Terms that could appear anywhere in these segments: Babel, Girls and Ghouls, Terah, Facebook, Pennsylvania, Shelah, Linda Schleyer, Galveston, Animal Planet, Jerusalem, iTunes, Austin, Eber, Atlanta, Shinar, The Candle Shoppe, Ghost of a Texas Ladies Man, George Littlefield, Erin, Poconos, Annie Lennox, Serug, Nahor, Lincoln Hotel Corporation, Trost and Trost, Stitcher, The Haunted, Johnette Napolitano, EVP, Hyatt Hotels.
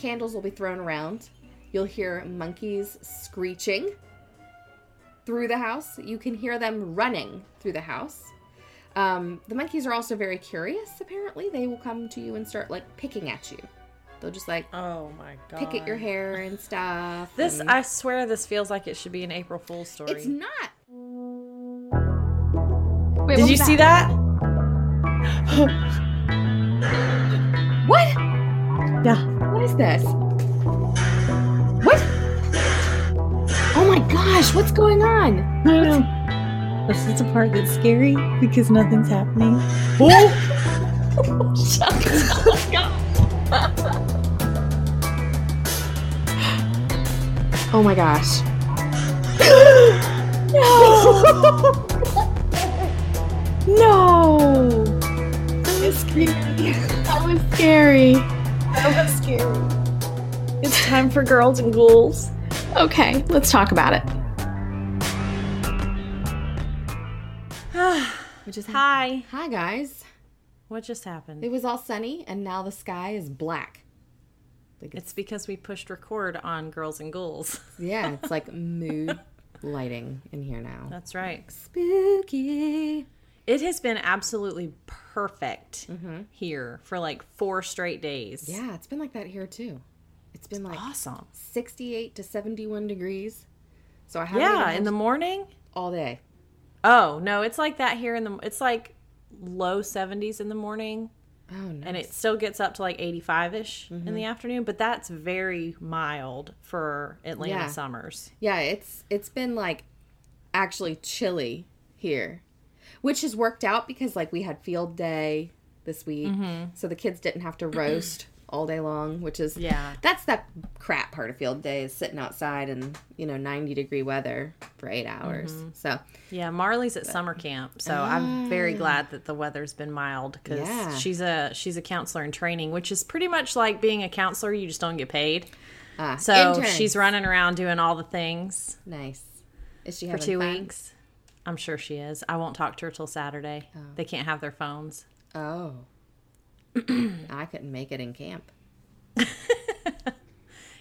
candles will be thrown around. You'll hear monkeys screeching through the house. You can hear them running through the house. The monkeys are also very curious, apparently. They will come to you and start, like, picking at you. They'll just, like, oh my God, pick at your hair and stuff. This, I swear, this feels like it should be an April Fool's story. It's not. Wait, did you see that? What? Yeah. What is this? What? Oh my gosh, what's going on? I don't know. This is the part that's scary because nothing's happening. Oh! Shut up. Oh my gosh. No! No! That was scary. That was scary. That was scary. It's time for Girls and Ghouls. Okay, let's talk about it. Hi, guys. What just happened? It was all sunny, and now the sky is black. Like it's because we pushed record on Girls and Ghouls. Yeah, it's like mood lighting in here now. That's right. Spooky. It has been absolutely perfect here for like 4 straight days. Yeah, it's been like that here too. It's been like awesome. 68 to 71 degrees. So I haven't in the morning all day. Oh, no, it's like that here it's like low 70s in the morning. Oh, nice. And it still gets up to like 85-ish in the afternoon, but that's very mild for Atlanta summers. Yeah, it's been like actually chilly here, which has worked out because like we had field day this week. So the kids didn't have to roast all day long, which is that's that crap part of field day, is sitting outside in 90-degree weather for 8 hours. So Marley's at summer camp, so I'm very glad that the weather's been mild, because she's a counselor in training, which is pretty much like being a counselor, you just don't get paid. So interns. She's running around doing all the things. Nice. Is she for having 2 weeks? I'm sure she is. I won't talk to her till Saturday. They can't have their phones. Oh. I couldn't make it in camp.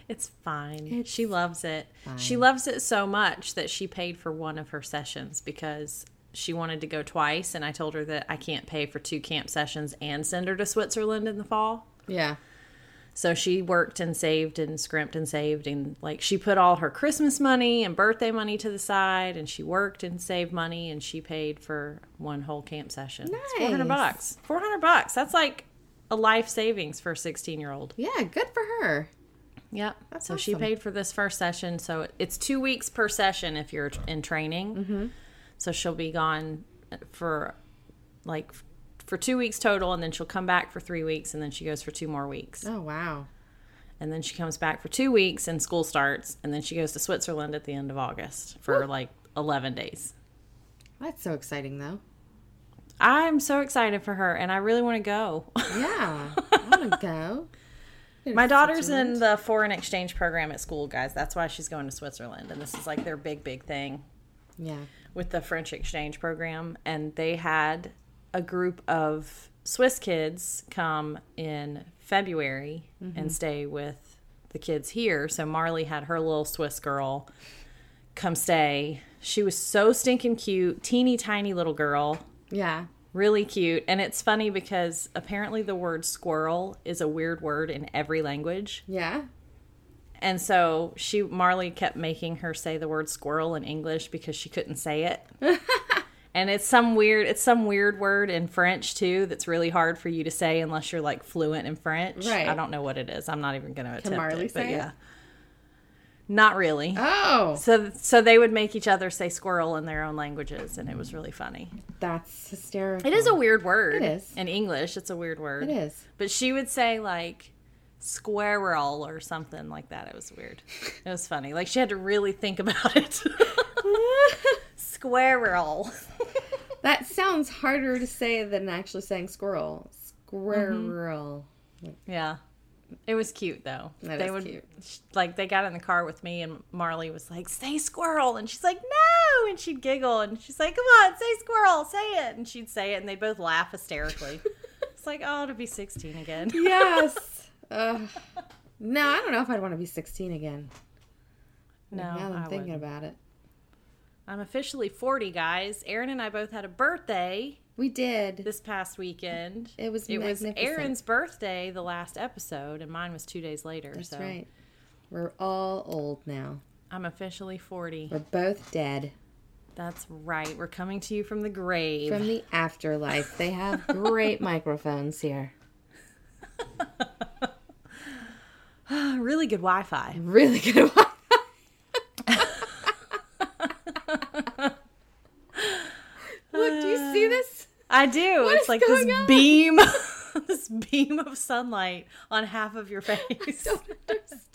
It's fine. She loves it. Fine. She loves it so much that she paid for one of her sessions because she wanted to go twice, and I told her that I can't pay for 2 camp sessions and send her to Switzerland in the fall. Yeah. So she worked and saved and scrimped and saved, and like she put all her Christmas money and birthday money to the side, and she worked and saved money, and she paid for one whole camp session. Nice. It's $400. $400. That's like a life savings for a 16-year-old. Yeah, good for her. Yep. That's so awesome. She paid for this first session. So it's 2 weeks per session if you're in training. Mm-hmm. So she'll be gone for 2 weeks total, and then she'll come back for 3 weeks, and then she goes for 2 more weeks. Oh, wow. And then she comes back for 2 weeks, and school starts, and then she goes to Switzerland at the end of August for 11 days. That's so exciting, though. I'm so excited for her, and I really want to go. Yeah, I want to go. My daughter's in the foreign exchange program at school, guys. That's why she's going to Switzerland, and this is like their big, big thing. Yeah. With the French exchange program, and they had a group of Swiss kids come in February and stay with the kids here. So Marley had her little Swiss girl come stay. She was so stinking cute, teeny tiny little girl. Yeah. Really cute. And it's funny because apparently the word squirrel is a weird word in every language. Yeah. And so Marley kept making her say the word squirrel in English because she couldn't say it. And it's some weird word in French too that's really hard for you to say unless you're like fluent in French. Right. I don't know what it is. I'm not even going to attempt it. Can Marley say it? Yeah. Not really. Oh. So they would make each other say squirrel in their own languages, and it was really funny. That's hysterical. It is a weird word. It is. In English, it's a weird word. It is. But she would say, like, squirrel or something like that. It was weird. It was funny. Like, she had to really think about it. Squirrel. That sounds harder to say than actually saying squirrel. Squirrel. Mm-hmm. Yeah. It was cute, though. That is cute. Like, they got in the car with me, and Marley was like, say squirrel. And she's like, no. And she'd giggle, and she's like, come on, say squirrel. Say it. And she'd say it, and they'd both laugh hysterically. It's like, oh, to be 16 again. Yes. No, I don't know if I'd want to be 16 again. No, now that I'm thinking about it. I'm officially 40, guys. Erin and I both had a birthday. We did. This past weekend. It was magnificent. It was Erin's birthday the last episode, and mine was 2 days later. That's right. We're all old now. I'm officially 40. We're both dead. That's right. We're coming to you from the grave. From the afterlife. They have great microphones here. Really good Wi-Fi. Really good Wi-Fi. Look, do you see this? I do. What it's like this on? Beam, this beam of sunlight on half of your face. I don't understand.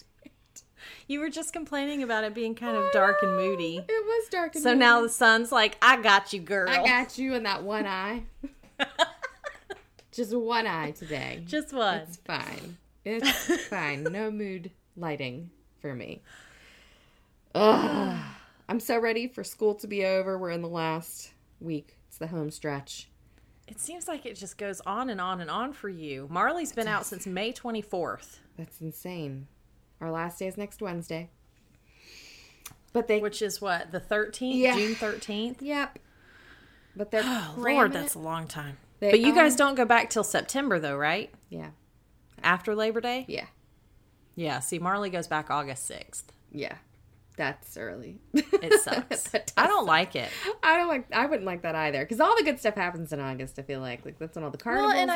You were just complaining about it being kind of dark and moody. It was dark and moody. So now the sun's like, I got you, girl. I got you in that one eye. Just one eye today. Just one. It's fine. It's fine. No mood lighting for me. Ugh. I'm so ready for school to be over. We're in the last week. It's the home stretch. It seems like it just goes on and on and on for you. Marley's been out since May 24th. That's insane. Our last day is next Wednesday. But which is what, the 13th? Yeah. June 13th? Yep. But they're Lord, that's a long time. But you guys don't go back till September though, right? Yeah. After Labor Day? Yeah. Yeah, see, Marley goes back August 6th. Yeah. That's early. It sucks. I don't like it. I wouldn't like that either, because all the good stuff happens in August, I feel like. Like that's when all the carnivals and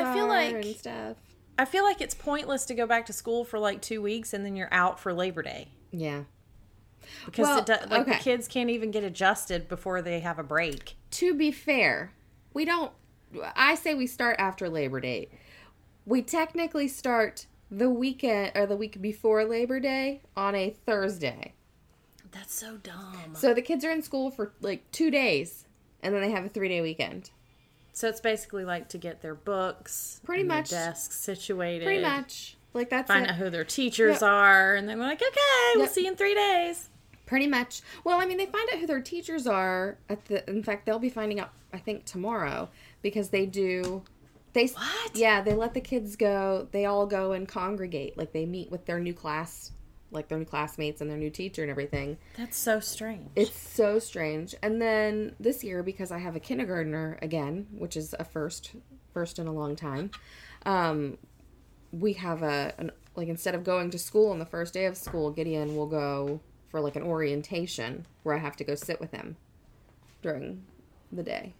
stuff. I feel like it's pointless to go back to school for like 2 weeks and then you're out for Labor Day. Yeah. Because the kids can't even get adjusted before they have a break. To be fair, I say we start after Labor Day. We technically start the weekend or the week before Labor Day on a Thursday. That's so dumb. So the kids are in school for like 2 days and then they have a 3-day weekend. So it's basically like to get their books, their desks situated. Pretty much. Like that's Find out who their teachers are, and then we're like, okay, we'll see you in 3 days. Pretty much. Well, I mean, they find out who their teachers are. In fact, they'll be finding out, I think, tomorrow, because they do. What? Yeah, they let the kids go. They all go and congregate. Like they meet with their new class, like their new classmates and their new teacher and everything. That's so strange. It's so strange. And then this year, because I have a kindergartner again, which is a first in a long time, we have instead of going to school on the first day of school, Gideon will go for like an orientation where I have to go sit with him during the day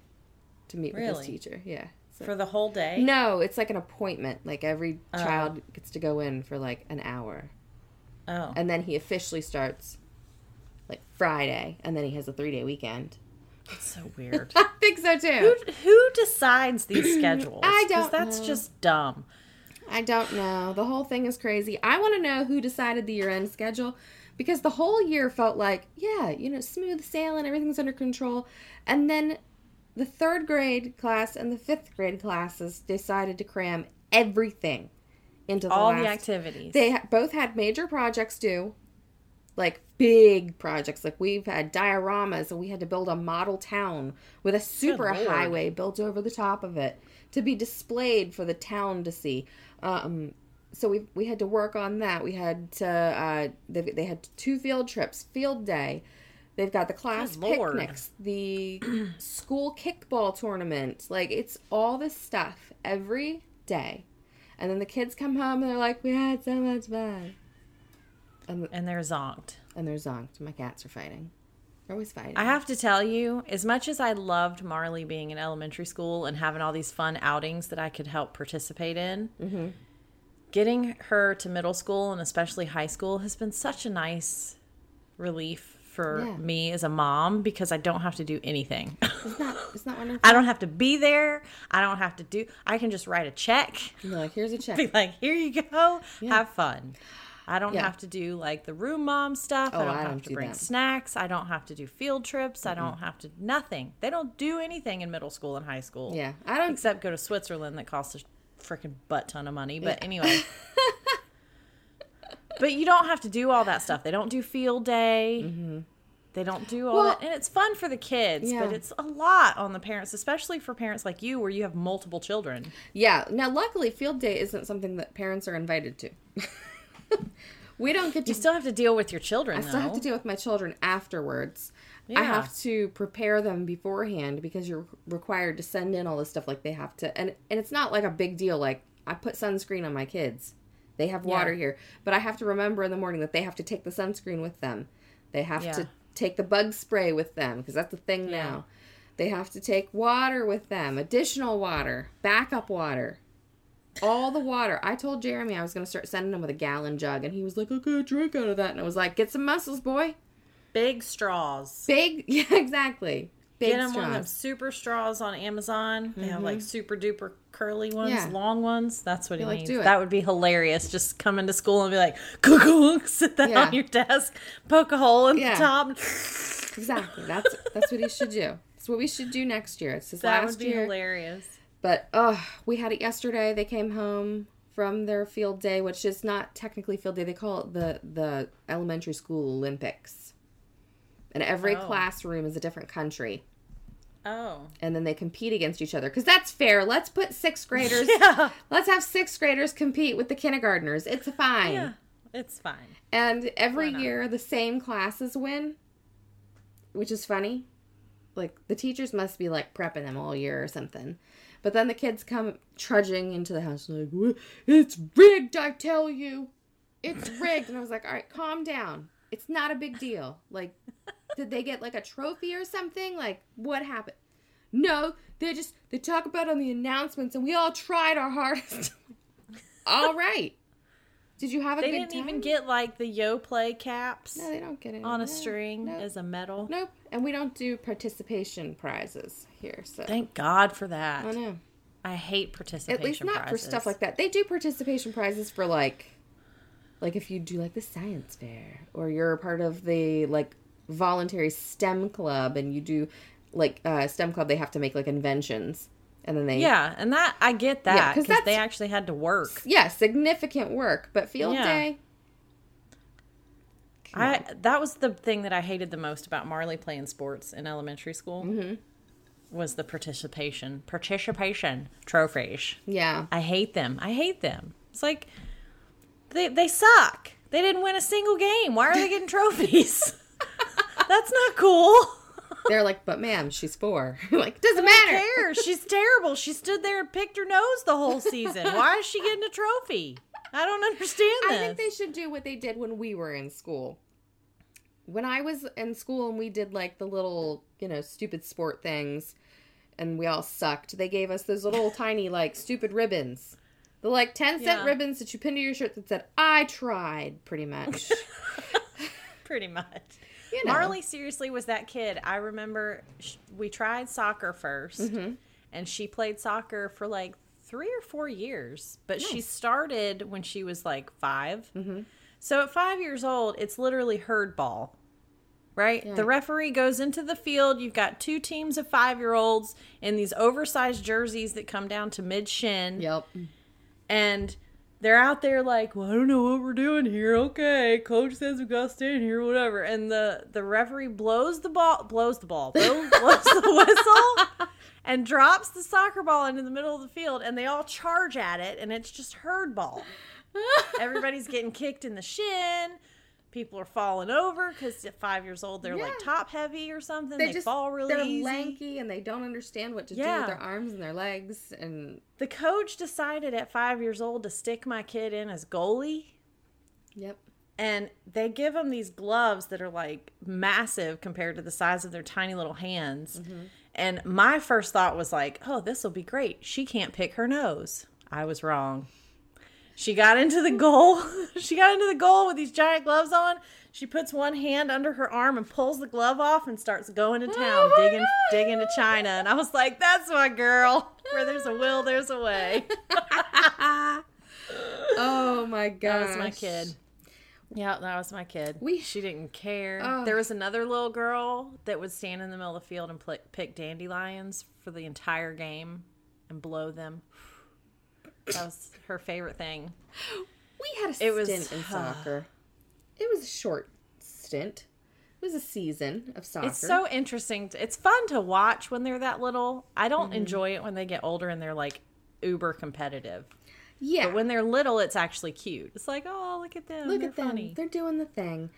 to meet with his teacher. Yeah. So. For the whole day? No, it's like an appointment. Like every child gets to go in for like an hour. Oh. And then he officially starts, like, Friday, and then he has a 3-day weekend. That's so weird. I think so, too. Who decides these schedules? I don't know. Because that's just dumb. I don't know. The whole thing is crazy. I want to know who decided the year-end schedule, because the whole year felt like, smooth sailing, everything's under control. And then the 3rd grade class and the 5th grade classes decided to cram everything into all the activities. They both had major projects due, like big projects. Like we've had dioramas, and we had to build a model town with a super highway built over the top of it to be displayed for the town to see. So we had to work on that. We had to. They had 2 field trips, field day. They've got the class picnics, the school kickball tournament. Like it's all this stuff every day. And then the kids come home and they're like, we had so much fun. And they're zonked. My cats are fighting. They're always fighting. I have to tell you, as much as I loved Marley being in elementary school and having all these fun outings that I could help participate in, getting her to middle school and especially high school has been such a nice relief for me as a mom, because I don't have to do anything. It's not wonderful. I don't have to be there. I can just write a check. Like, here's a check. Be like, here you go. Yeah. Have fun. I don't have to do like the room mom stuff. I don't have to bring snacks. I don't have to do field trips. I don't have to nothing. They don't do anything in middle school and high school. Yeah. I don't except go to Switzerland that costs a freaking butt ton of money. But anyway. But you don't have to do all that stuff. They don't do field day. Mm-hmm. They don't do all that. And it's fun for the kids, but it's a lot on the parents, especially for parents like you where you have multiple children. Yeah. Now, luckily, field day isn't something that parents are invited to. We don't get to... You still have to deal with your children, though. I still have to deal with my children afterwards. Yeah. I have to prepare them beforehand because you're required to send in all this stuff. Like, they have to... And it's not, like, a big deal. Like, I put sunscreen on my kids. They have water here. But I have to remember in the morning that they have to take the sunscreen with them. They have to take the bug spray with them because that's the thing now. They have to take water with them. Additional water. Backup water. All the water. I told Jeremy I was going to start sending him with a gallon jug, and he was like, okay, drink out of that. And I was like, get some muscles, boy. Big straws. Big, yeah, exactly. Big straws. Get him one of them super straws on Amazon. They have, like, super duper curly ones, long ones. That's what he needs. That would be hilarious. Just come into school and be like, sit that on your desk, poke a hole in the top. Exactly. That's what he should do. That's what we should do next year. It's his last year. That would be hilarious. But, we had it yesterday. They came home from their field day, which is not technically field day. They call it the elementary school Olympics. And every classroom is a different country. Oh. And then they compete against each other. Because that's fair. Let's put sixth graders. Yeah. Let's have sixth graders compete with the kindergartners. It's fine. Yeah, it's fine. And every year, the same classes win, which is funny. Like, the teachers must be, like, prepping them all year or something. But then the kids come trudging into the house like, it's rigged, I tell you. It's rigged. And I was like, all right, calm down. It's not a big deal. Like, did they get, like, a trophy or something? Like, what happened? No, they talk about it on the announcements, and we all tried our hardest. All right. Did you have a good time? They didn't even get, like, the Yoplait caps. No, they don't get it. On a string as a medal. Nope. And we don't do participation prizes here, so. Thank God for that. I know. I hate participation prizes. At least not for stuff like that. They do participation prizes for, like if you do, like, the science fair. Or you're a part of the, like, voluntary STEM club. And you do, like, STEM club, they have to make, like, inventions. And then they... Yeah, and that, I get that, because they actually had to work. Yeah, significant work, but field day... That was the thing that I hated the most about Marley playing sports in elementary school, was the participation trophies. Yeah. I hate them. It's like, they suck. They didn't win a single game. Why are they getting trophies? That's not cool. They're like, but ma'am, she's 4. Like, doesn't matter. I don't care. She's terrible. She stood there and picked her nose the whole season. Why is she getting a trophy? I don't understand this. I think they should do what they did when we were in school. When I was in school and we did, like, the little, stupid sport things and we all sucked, they gave us those little tiny, like, stupid ribbons. The, like, 10-cent ribbons that you pinned to your shirt that said, I tried, pretty much. Pretty much. Marley seriously was that kid. I remember we tried soccer first, and she played soccer for, like, 3 or 4 years, but she started when she was like 5. So at 5 years old, it's literally herd ball, right? Yeah. The referee goes into the field. You've got 2 teams of 5-year-olds in these oversized jerseys that come down to mid-shin. Yep. And they're out there like, well, I don't know what we're doing here. Okay, coach says we got to stay in here, whatever. And the referee blows the whistle. And drops the soccer ball into the middle of the field, and they all charge at it, and it's just herd ball. Everybody's getting kicked in the shin. People are falling over because at 5 years old, they're like top heavy or something. They fall really easy. They're lanky, and they don't understand what to do with their arms and their legs. And the coach decided at 5 years old to stick my kid in as goalie. Yep. And they give them these gloves that are, like, massive compared to the size of their tiny little hands. Mm-hmm. And my first thought was like, oh, this will be great. She can't pick her nose. I was wrong. She got into the goal. She got into the goal with these giant gloves on. She puts one hand under her arm and pulls the glove off and starts going to town, digging to China. And I was like, that's my girl. Where there's a will, there's a way. Oh, my gosh. That was my kid. Yeah, that was my kid. She didn't care. Oh. There was another little girl that would stand in the middle of the field and pick dandelions for the entire game and blow them. That was her favorite thing. We had a stint in soccer. It was a short stint. It was a season of soccer. It's so interesting. It's fun to watch when they're that little. I don't enjoy it when they get older and they're, like, uber competitive. Yeah. But when they're little, it's actually cute. It's like, oh, look at them. Look at them. Funny. They're doing the thing.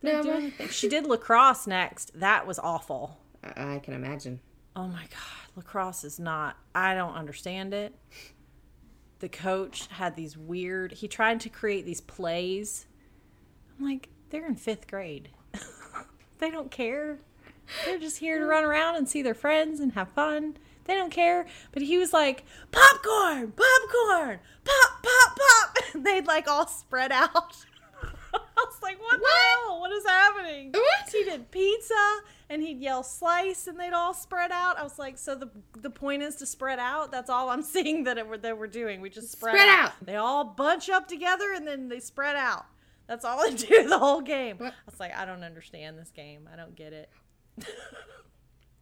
They're doing the thing. She did lacrosse next. That was awful. I can imagine. Oh, my God. Lacrosse is not... I don't understand it. The coach had these weird... He tried to create these plays. I'm like, they're in 5th grade. They don't care. They're just here to run around and see their friends and have fun. They don't care. But he was like, popcorn, popcorn, pop, pop, pop. And they'd like all spread out. I was like, what the hell? What is happening? What? He did pizza and he'd yell slice and they'd all spread out. I was like, so the point is to spread out? That's all I'm seeing that we're doing. We just spread out. They all bunch up together and then they spread out. That's all I do the whole game. What? I was like, I don't understand this game. I don't get it.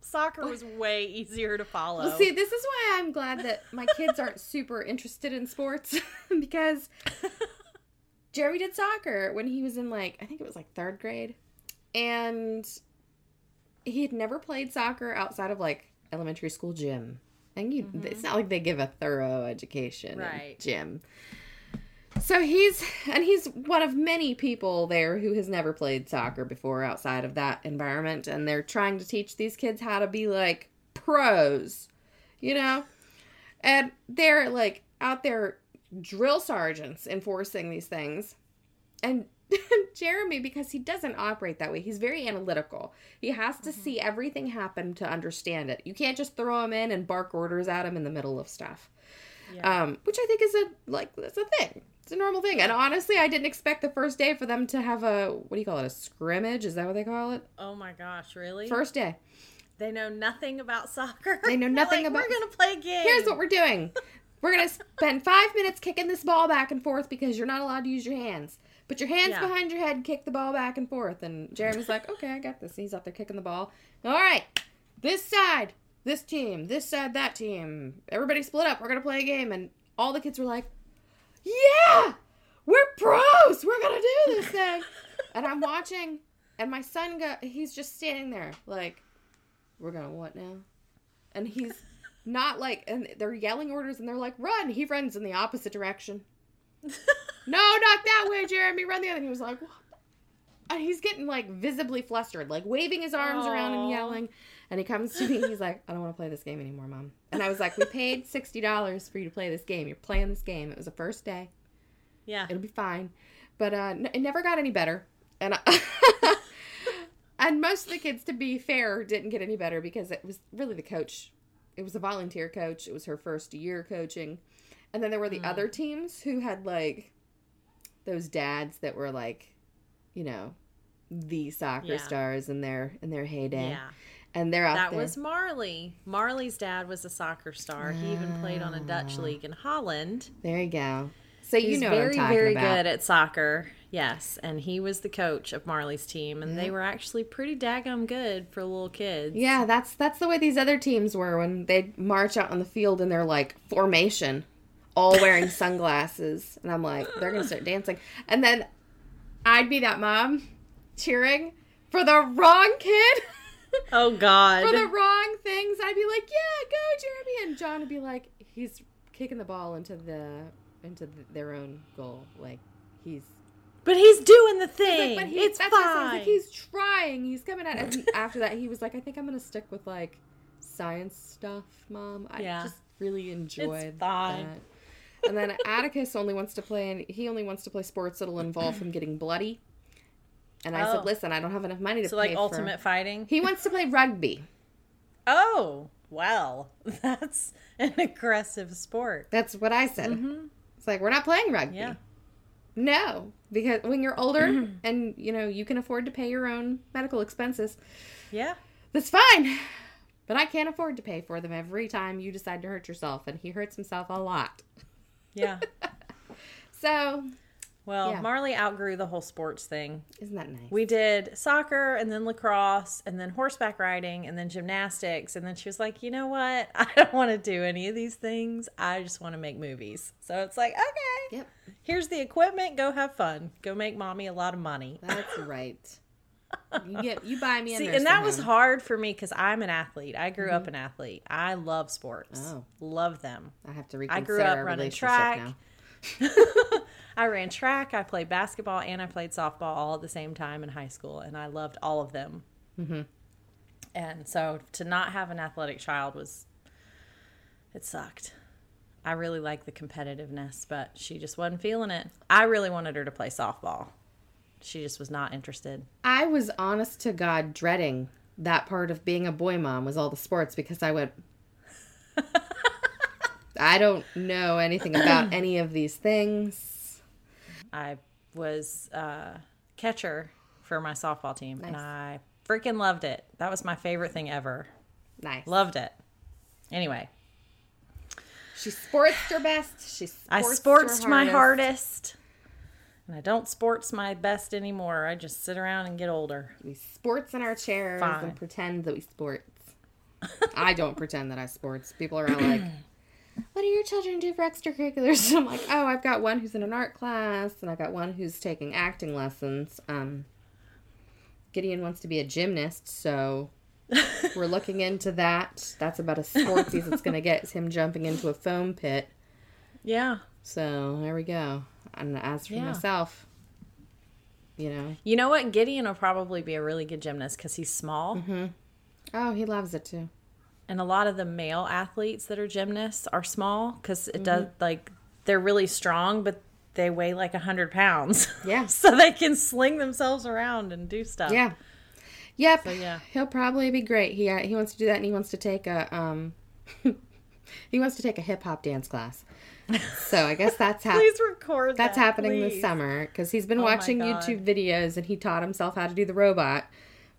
Soccer was way easier to follow. Well, see, this is why I'm glad that my kids aren't super interested in sports because Jerry did soccer when he was in I think it was 3rd grade. And he had never played soccer outside of elementary school gym. And it's not like they give a thorough education in gym. So he's one of many people there who has never played soccer before outside of that environment, and they're trying to teach these kids how to be pros, and they're out there drill sergeants enforcing these things. And Jeremy, because he doesn't operate that way, he's very analytical. He has to see everything happen to understand it. You can't just throw him in and bark orders at him in the middle of stuff. Yeah. Which I think is that's a thing. It's a normal thing. And honestly, I didn't expect the first day for them to have a scrimmage? Is that what they call it? Oh my gosh, really? First day. They know nothing about soccer. They know nothing about... We're going to play a game. Here's what we're doing. We're going to spend 5 minutes kicking this ball back and forth because you're not allowed to use your hands. Put your hands behind your head, kick the ball back and forth. And Jeremy's like, okay, I got this. And he's out there kicking the ball. All right, this side. This team, this side, that team. Everybody split up. We're going to play a game. And all the kids were like, yeah, we're pros. We're going to do this thing. And I'm watching. And my son, he's just standing there like, we're going to what now? And he's not and they're yelling orders. And they're like, run. He runs in the opposite direction. No, not that way, Jeremy. Run the other. And he was like, what? And he's getting, visibly flustered, waving his arms around and yelling. And he comes to me, and he's like, I don't want to play this game anymore, Mom. And I was like, we paid $60 for you to play this game. You're playing this game. It was the first day. Yeah. It'll be fine. But it never got any better. And and most of the kids, to be fair, didn't get any better because it was really the coach. It was a volunteer coach. It was her first year coaching. And then there were the other teams who had, those dads that were, the soccer stars in their heyday. Yeah. And they're out that there. That was Marley. Marley's dad was a soccer star. He even played on a Dutch league in Holland. There you go. So he's very good at soccer. Yes. And he was the coach of Marley's team. And they were actually pretty daggum good for little kids. Yeah, that's the way these other teams were when they'd march out on the field in their, formation, all wearing sunglasses. And I'm like, they're going to start dancing. And then... I'd be that mom cheering for the wrong kid. Oh, God. For the wrong things. I'd be like, yeah, go, Jeremy. And John would be like, he's kicking the ball into their own goal. But he's doing the thing. It's fine. He's trying. He's coming at it. And after that, he was like, I think I'm going to stick with, science stuff, Mom. I just really enjoyed that. And then Atticus only wants to play sports that'll involve him getting bloody. And I said, listen, I don't have enough money to pay for... ultimate fighting? He wants to play rugby. Oh, well, that's an aggressive sport. That's what I said. Mm-hmm. It's we're not playing rugby. Yeah. No, because when you're older and, you can afford to pay your own medical expenses. Yeah. That's fine. But I can't afford to pay for them every time you decide to hurt yourself. And he hurts himself a lot. Yeah. Marley outgrew the whole sports thing. Isn't that nice? We did soccer and then lacrosse and then horseback riding and then gymnastics. And then she was like, you know what? I don't want to do any of these things. I just want to make movies. So it's like, okay, yep. Here's the equipment. Go have fun. Go make Mommy a lot of money. That's right. You buy me a nursing home. And that was hard for me because I'm an athlete. I grew up an athlete. I love sports. Oh. Love them. I have to reconsider our relationship now. I grew up running track. I ran track, I played basketball, and I played softball all at the same time in high school, and I loved all of them. Mm-hmm. And so to not have an athletic child was, it sucked. I really liked the competitiveness, but she just wasn't feeling it. I really wanted her to play softball. She just was not interested. I was honest to God dreading that part of being a boy mom was all the sports, because I went, I don't know anything about any of these things. I was catcher for my softball team, nice. And I freaking loved it. That was my favorite thing ever. Nice. Loved it. Anyway. She sports her best. I sports my hardest. And I don't sports my best anymore. I just sit around and get older. We sports in our chairs and pretend that we sports. I don't pretend that I sports. People are all like, what do your children do for extracurriculars? And I'm like, oh, I've got one who's in an art class, and I've got one who's taking acting lessons. Gideon wants to be a gymnast, so we're looking into that. That's about as sportsy as it's going to get, is him jumping into a foam pit. Yeah. So there we go. And as for myself, you know. You know what? Gideon will probably be a really good gymnast because he's small. Mm-hmm. Oh, he loves it too. And a lot of the male athletes that are gymnasts are small because it does, like, they're really strong, but they weigh like 100 pounds. Yeah. So they can sling themselves around and do stuff. Yeah. Yep. So, yeah. He'll probably be great. He wants to do that, and he wants to take a hip hop dance class. So I guess that's please record that's that, happening please. This summer, because he's been watching YouTube videos, and he taught himself how to do the robot,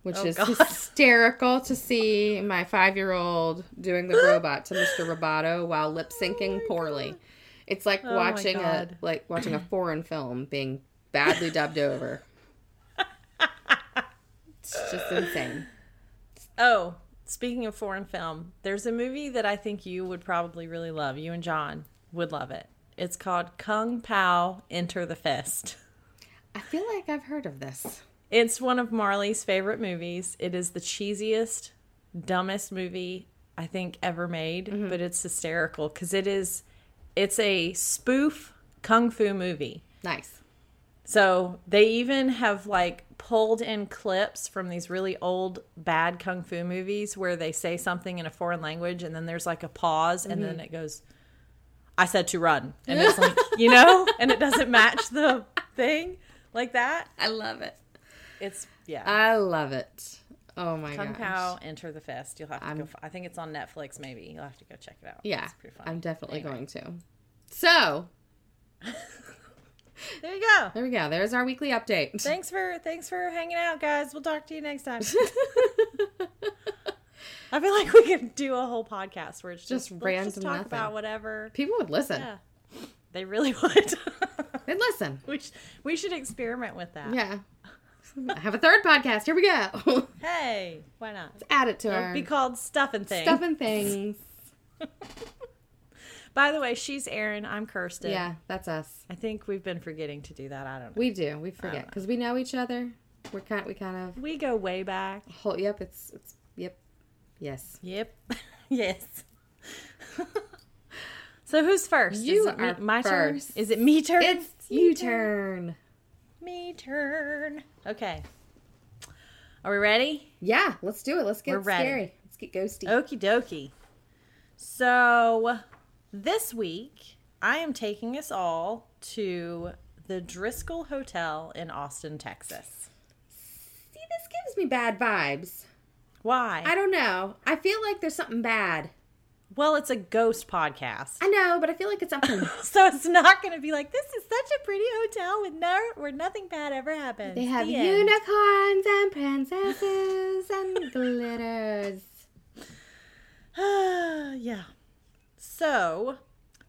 which is hysterical to see my 5-year-old doing the robot to Mr. Roboto while lip syncing poorly. God. It's like watching a foreign film being badly dubbed over. It's just insane. Oh, speaking of foreign film, there's a movie that I think you would probably really love. You and John would love it. It's called Kung Pow Enter the Fist. I feel like I've heard of this. It's one of Marley's favorite movies. It is the cheesiest, dumbest movie I think ever made, but it's hysterical because it's a spoof kung fu movie. Nice. So they even have like pulled in clips from these really old bad kung fu movies where they say something in a foreign language and then there's like a pause and then it goes, I said to run. And it's like, you know, and it doesn't match the thing like that. I love it. I love it. Oh my gosh. Kung Pow Enter the Fist. You'll have to go. I think it's on Netflix maybe. You'll have to go check it out. Yeah. It's pretty fun. I'm definitely going to. So. There you go. There we go. There's our weekly update. Thanks for hanging out, guys. We'll talk to you next time. I feel like we could do a whole podcast where it's just random, let's just talk about whatever. People would listen. Yeah. They really would. They'd listen. We should experiment with that. Yeah. I have a third podcast. Here we go. Hey, why not? Let's add it to It'll be called Stuff and Things. Stuff and Things. By the way, she's Erin. I'm Kirsten. Yeah, that's us. I think we've been forgetting to do that. I don't know. We do. We forget because we know each other. We kind of. We go way back. Oh, yep. It's yep. Yes. Yep. Yes. So who's first? Is it my turn? Is it me turn? It's you turn. Me turn. Okay. Are we ready? Yeah, let's do it. Let's get scary. Let's get ghosty. Okie dokie. So this week, I am taking us all to the Driskill Hotel in Austin, Texas. See, this gives me bad vibes. Why? I don't know. I feel like there's something bad. Well, it's a ghost podcast. I know, but I feel like it's something. So it's not going to be like, this is such a pretty hotel where nothing bad ever happens. They have unicorns and princesses and glitters. Yeah. So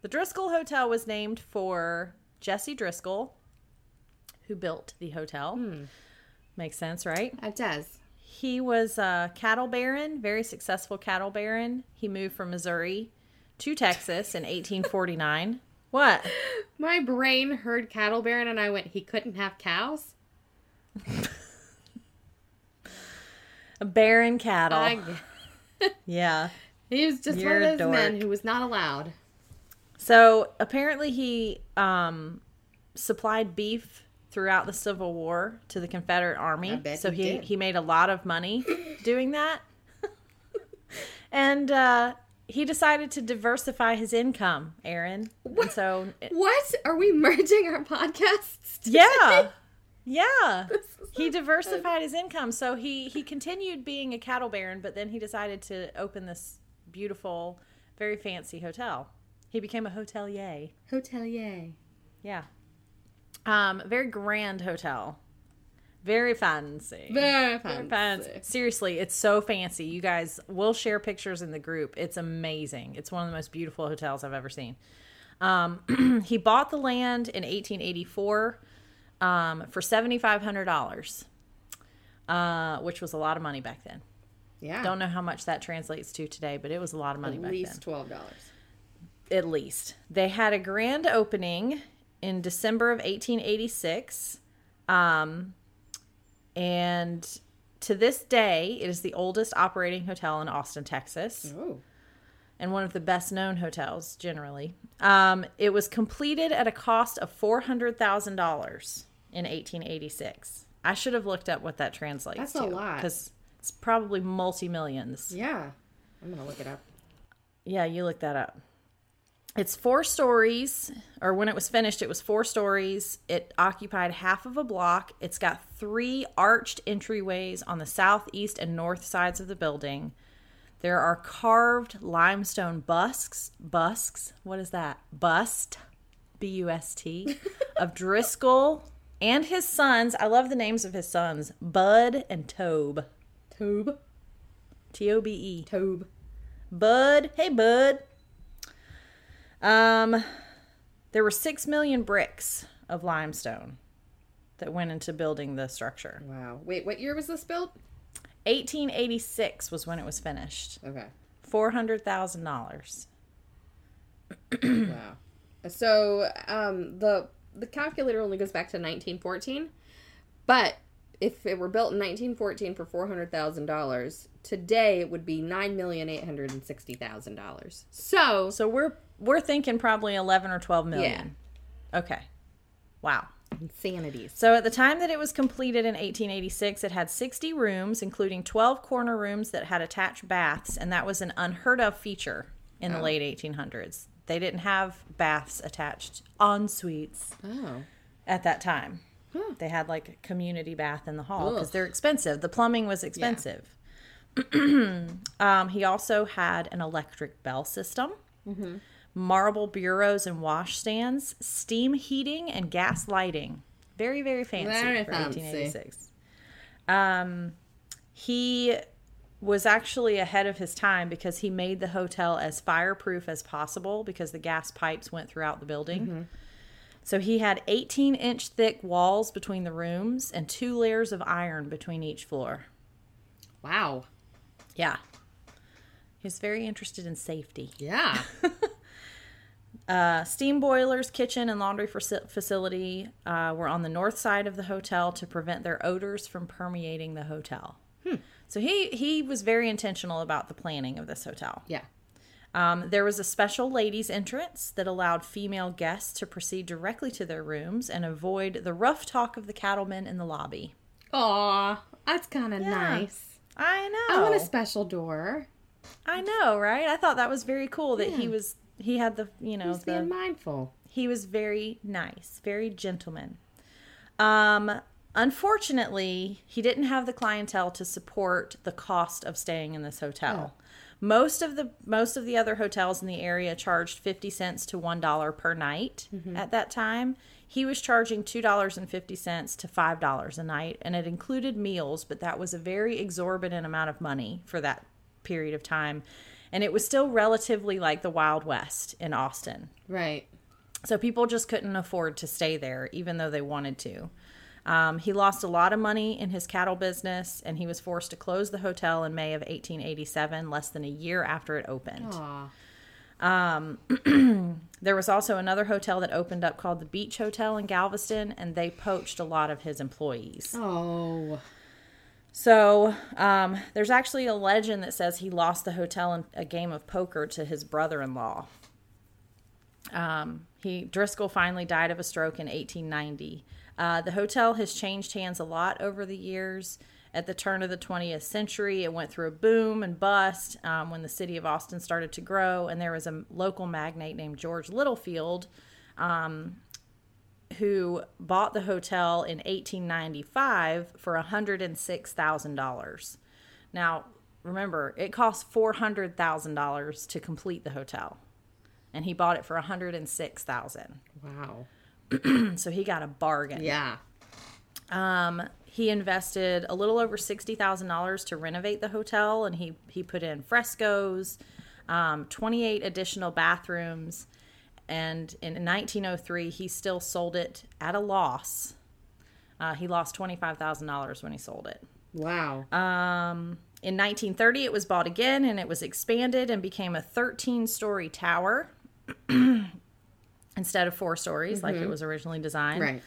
the Driskill Hotel was named for Jesse Driskill, who built the hotel. Makes sense, right? It does. He was a cattle baron, very successful cattle baron. He moved from Missouri to Texas in 1849. What? My brain heard cattle baron and I went, he couldn't have cows? A baron cattle. Yeah. He was just one of those men who was not allowed. So apparently he supplied beef throughout the Civil War to the Confederate Army. I bet so he made a lot of money doing that. And he decided to diversify his income, Erin. What? So what? Are we merging our podcasts today? Yeah. He diversified his income. So he continued being a cattle baron, but then he decided to open this beautiful, very fancy hotel. He became a hotelier. Yeah. Very grand hotel. Very fancy. Seriously, it's so fancy. You guys will share pictures in the group. It's amazing. It's one of the most beautiful hotels I've ever seen. He bought the land in 1884 for $7,500, which was a lot of money back then. Yeah. Don't know how much that translates to today, but it was a lot of money back then. At least $12. At least. They had a grand opening in December of 1886. And to this day, it is the oldest operating hotel in Austin, Texas. Ooh. And one of the best-known hotels, generally. It was completed at a cost of $400,000 in 1886. I should have looked up what that translates to. That's a lot. Because it's probably multi-millions. Yeah. I'm going to look it up. Yeah, you look that up. It's four stories, or when it was finished, it was four stories. It occupied half of a block. It's got three arched entryways on the south, east, and north sides of the building. There are carved limestone busks. What is that? Bust. B-U-S-T. Of Driskill and his sons. I love the names of his sons. Bud and Tobe. Tobe. T-O-B-E. Tobe. Bud. Hey, Bud. There were 6 million bricks of limestone that went into building the structure. Wow. Wait, what year was this built? 1886 was when it was finished. Okay. $400,000. Wow. So, the calculator only goes back to 1914, but if it were built in 1914 for $400,000, today it would be $9,860,000. So we're thinking probably 11 or 12 million. Yeah. Okay. Wow. Insanity. So at the time that it was completed in 1886, it had 60 rooms, including 12 corner rooms that had attached baths, and that was an unheard of feature in the late 1800s. They didn't have baths attached en suites at that time. Huh. They had like a community bath in the hall because they're expensive. The plumbing was expensive. Yeah. He also had an electric bell system, marble bureaus and washstands, steam heating, and gas lighting. Very, very fancy for 1886. He was actually ahead of his time because he made the hotel as fireproof as possible because the gas pipes went throughout the building. Mm-hmm. So he had 18-inch thick walls between the rooms and two layers of iron between each floor. Wow. Yeah. He was very interested in safety. Yeah. Steam boilers, kitchen, and laundry facility were on the north side of the hotel to prevent their odors from permeating the hotel. Hmm. So he was very intentional about the planning of this hotel. Yeah. There was a special ladies' entrance that allowed female guests to proceed directly to their rooms and avoid the rough talk of the cattlemen in the lobby. Aw, that's kind of nice. I know. I want a special door. I know, right? I thought that was very cool that he had the, he was being mindful. He was very nice, very gentleman. Unfortunately, he didn't have the clientele to support the cost of staying in this hotel. Oh. Most of the other hotels in the area charged 50 cents to $1 per night at that time. He was charging $2.50 to $5 a night, and it included meals, but that was a very exorbitant amount of money for that period of time. And it was still relatively like the Wild West in Austin. Right. So people just couldn't afford to stay there, even though they wanted to. He lost a lot of money in his cattle business, and he was forced to close the hotel in May of 1887, less than a year after it opened. There was also another hotel that opened up called the Beach Hotel in Galveston, and they poached a lot of his employees. Oh. So there's actually a legend that says he lost the hotel in a game of poker to his brother-in-law. Driskill finally died of a stroke in 1890. The hotel has changed hands a lot over the years. At the turn of the 20th century, it went through a boom and bust when the city of Austin started to grow, and there was a local magnate named George Littlefield who bought the hotel in 1895 for $106,000. Now, remember, it cost $400,000 to complete the hotel, and he bought it for $106,000. Wow. So he got a bargain. Yeah. He invested a little over $60,000 to renovate the hotel, and he put in frescoes, 28 additional bathrooms, and in 1903, he still sold it at a loss. He lost $25,000 when he sold it. Wow. In 1930, it was bought again, and it was expanded and became a 13-story tower instead of 4 stories, mm-hmm. like it was originally designed. Right.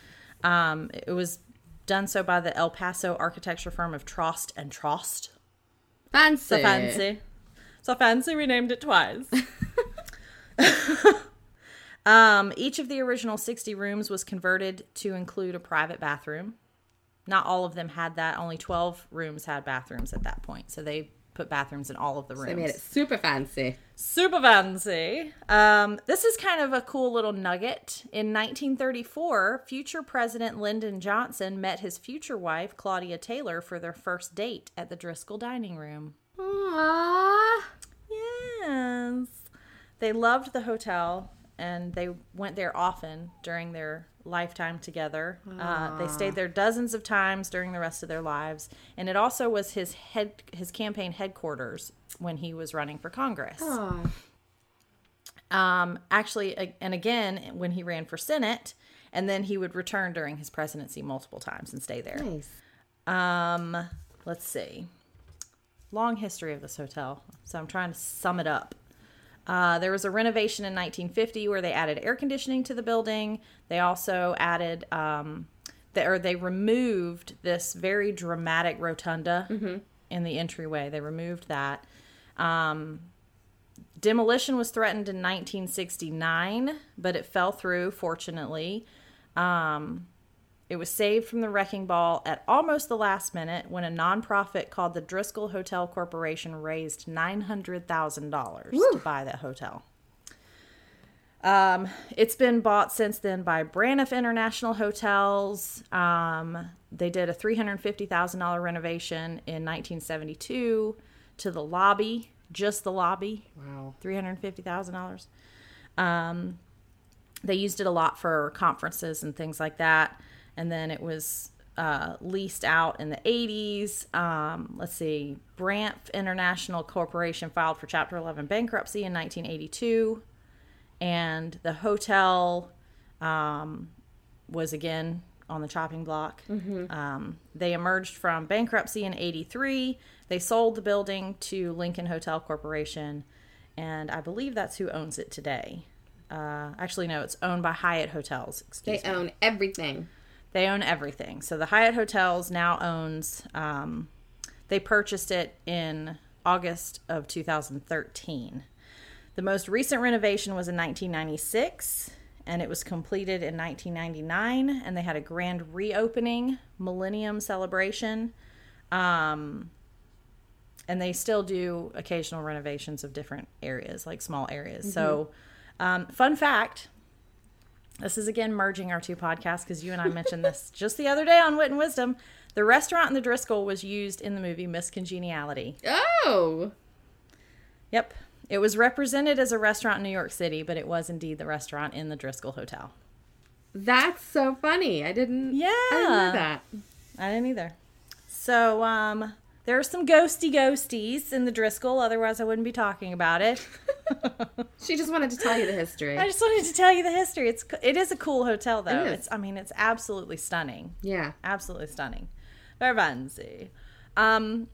It was done so by the El Paso architecture firm of Trost and Trost. Fancy. So fancy. So fancy we named it twice. Each of the original 60 rooms was converted to include a private bathroom. Not all of them had that. Only 12 rooms had bathrooms at that point. So they put bathrooms in all of the rooms. They made it super fancy. Super fancy. This is kind of a cool little nugget. In 1934, future President Lyndon Johnson met his future wife, Claudia Taylor, for their first date at the Driskill dining room. Aww. Yes. They loved the hotel, and they went there often during their lifetime together. They stayed there dozens of times during the rest of their lives, and it also was his campaign headquarters when he was running for Congress. Aww. Actually, and again when he ran for Senate, and then he would return during his presidency multiple times and stay there. Nice. Let's see. Long history of this hotel, so I'm trying to sum it up. There was a renovation in 1950 where they added air conditioning to the building. They also added, they removed this very dramatic rotunda mm-hmm. in the entryway. They removed that. Demolition was threatened in 1969, but it fell through, fortunately. It was saved from the wrecking ball at almost the last minute when a nonprofit called the Driskill Hotel Corporation raised $900,000 to buy that hotel. It's been bought since then by Braniff International Hotels. They did a $350,000 renovation in 1972 to the lobby, just the lobby. Wow. $350,000. They used it a lot for conferences and things like that. And then it was leased out in the 80s. Let's see. Braniff International Corporation filed for Chapter 11 bankruptcy in 1982. And the hotel was, again, on the chopping block. Mm-hmm. They emerged from bankruptcy in 83. They sold the building to Lincoln Hotel Corporation. And I believe that's who owns it today. Actually, no, it's owned by Hyatt Hotels. Excuse me. They own everything. They own everything. So the Hyatt Hotels now owns, they purchased it in August of 2013. The most recent renovation was in 1996, and it was completed in 1999, and they had a grand reopening, millennium celebration, and they still do occasional renovations of different areas, like small areas. Mm-hmm. So, fun fact. This is, again, merging our two podcasts because you and I mentioned this just the other day on Wit and Wisdom. The restaurant in the Driskill was used in the movie Miss Congeniality. Oh! Yep. It was represented as a restaurant in New York City, but it was indeed the restaurant in the Driskill Hotel. That's so funny. I didn't know that. I didn't either. So, there are some ghosty ghosties in the Driskill. Otherwise, I wouldn't be talking about it. She just wanted to tell you the history. I just wanted to tell you the history. It is a cool hotel, though. It's absolutely stunning. Yeah. Absolutely stunning. Very fancy. One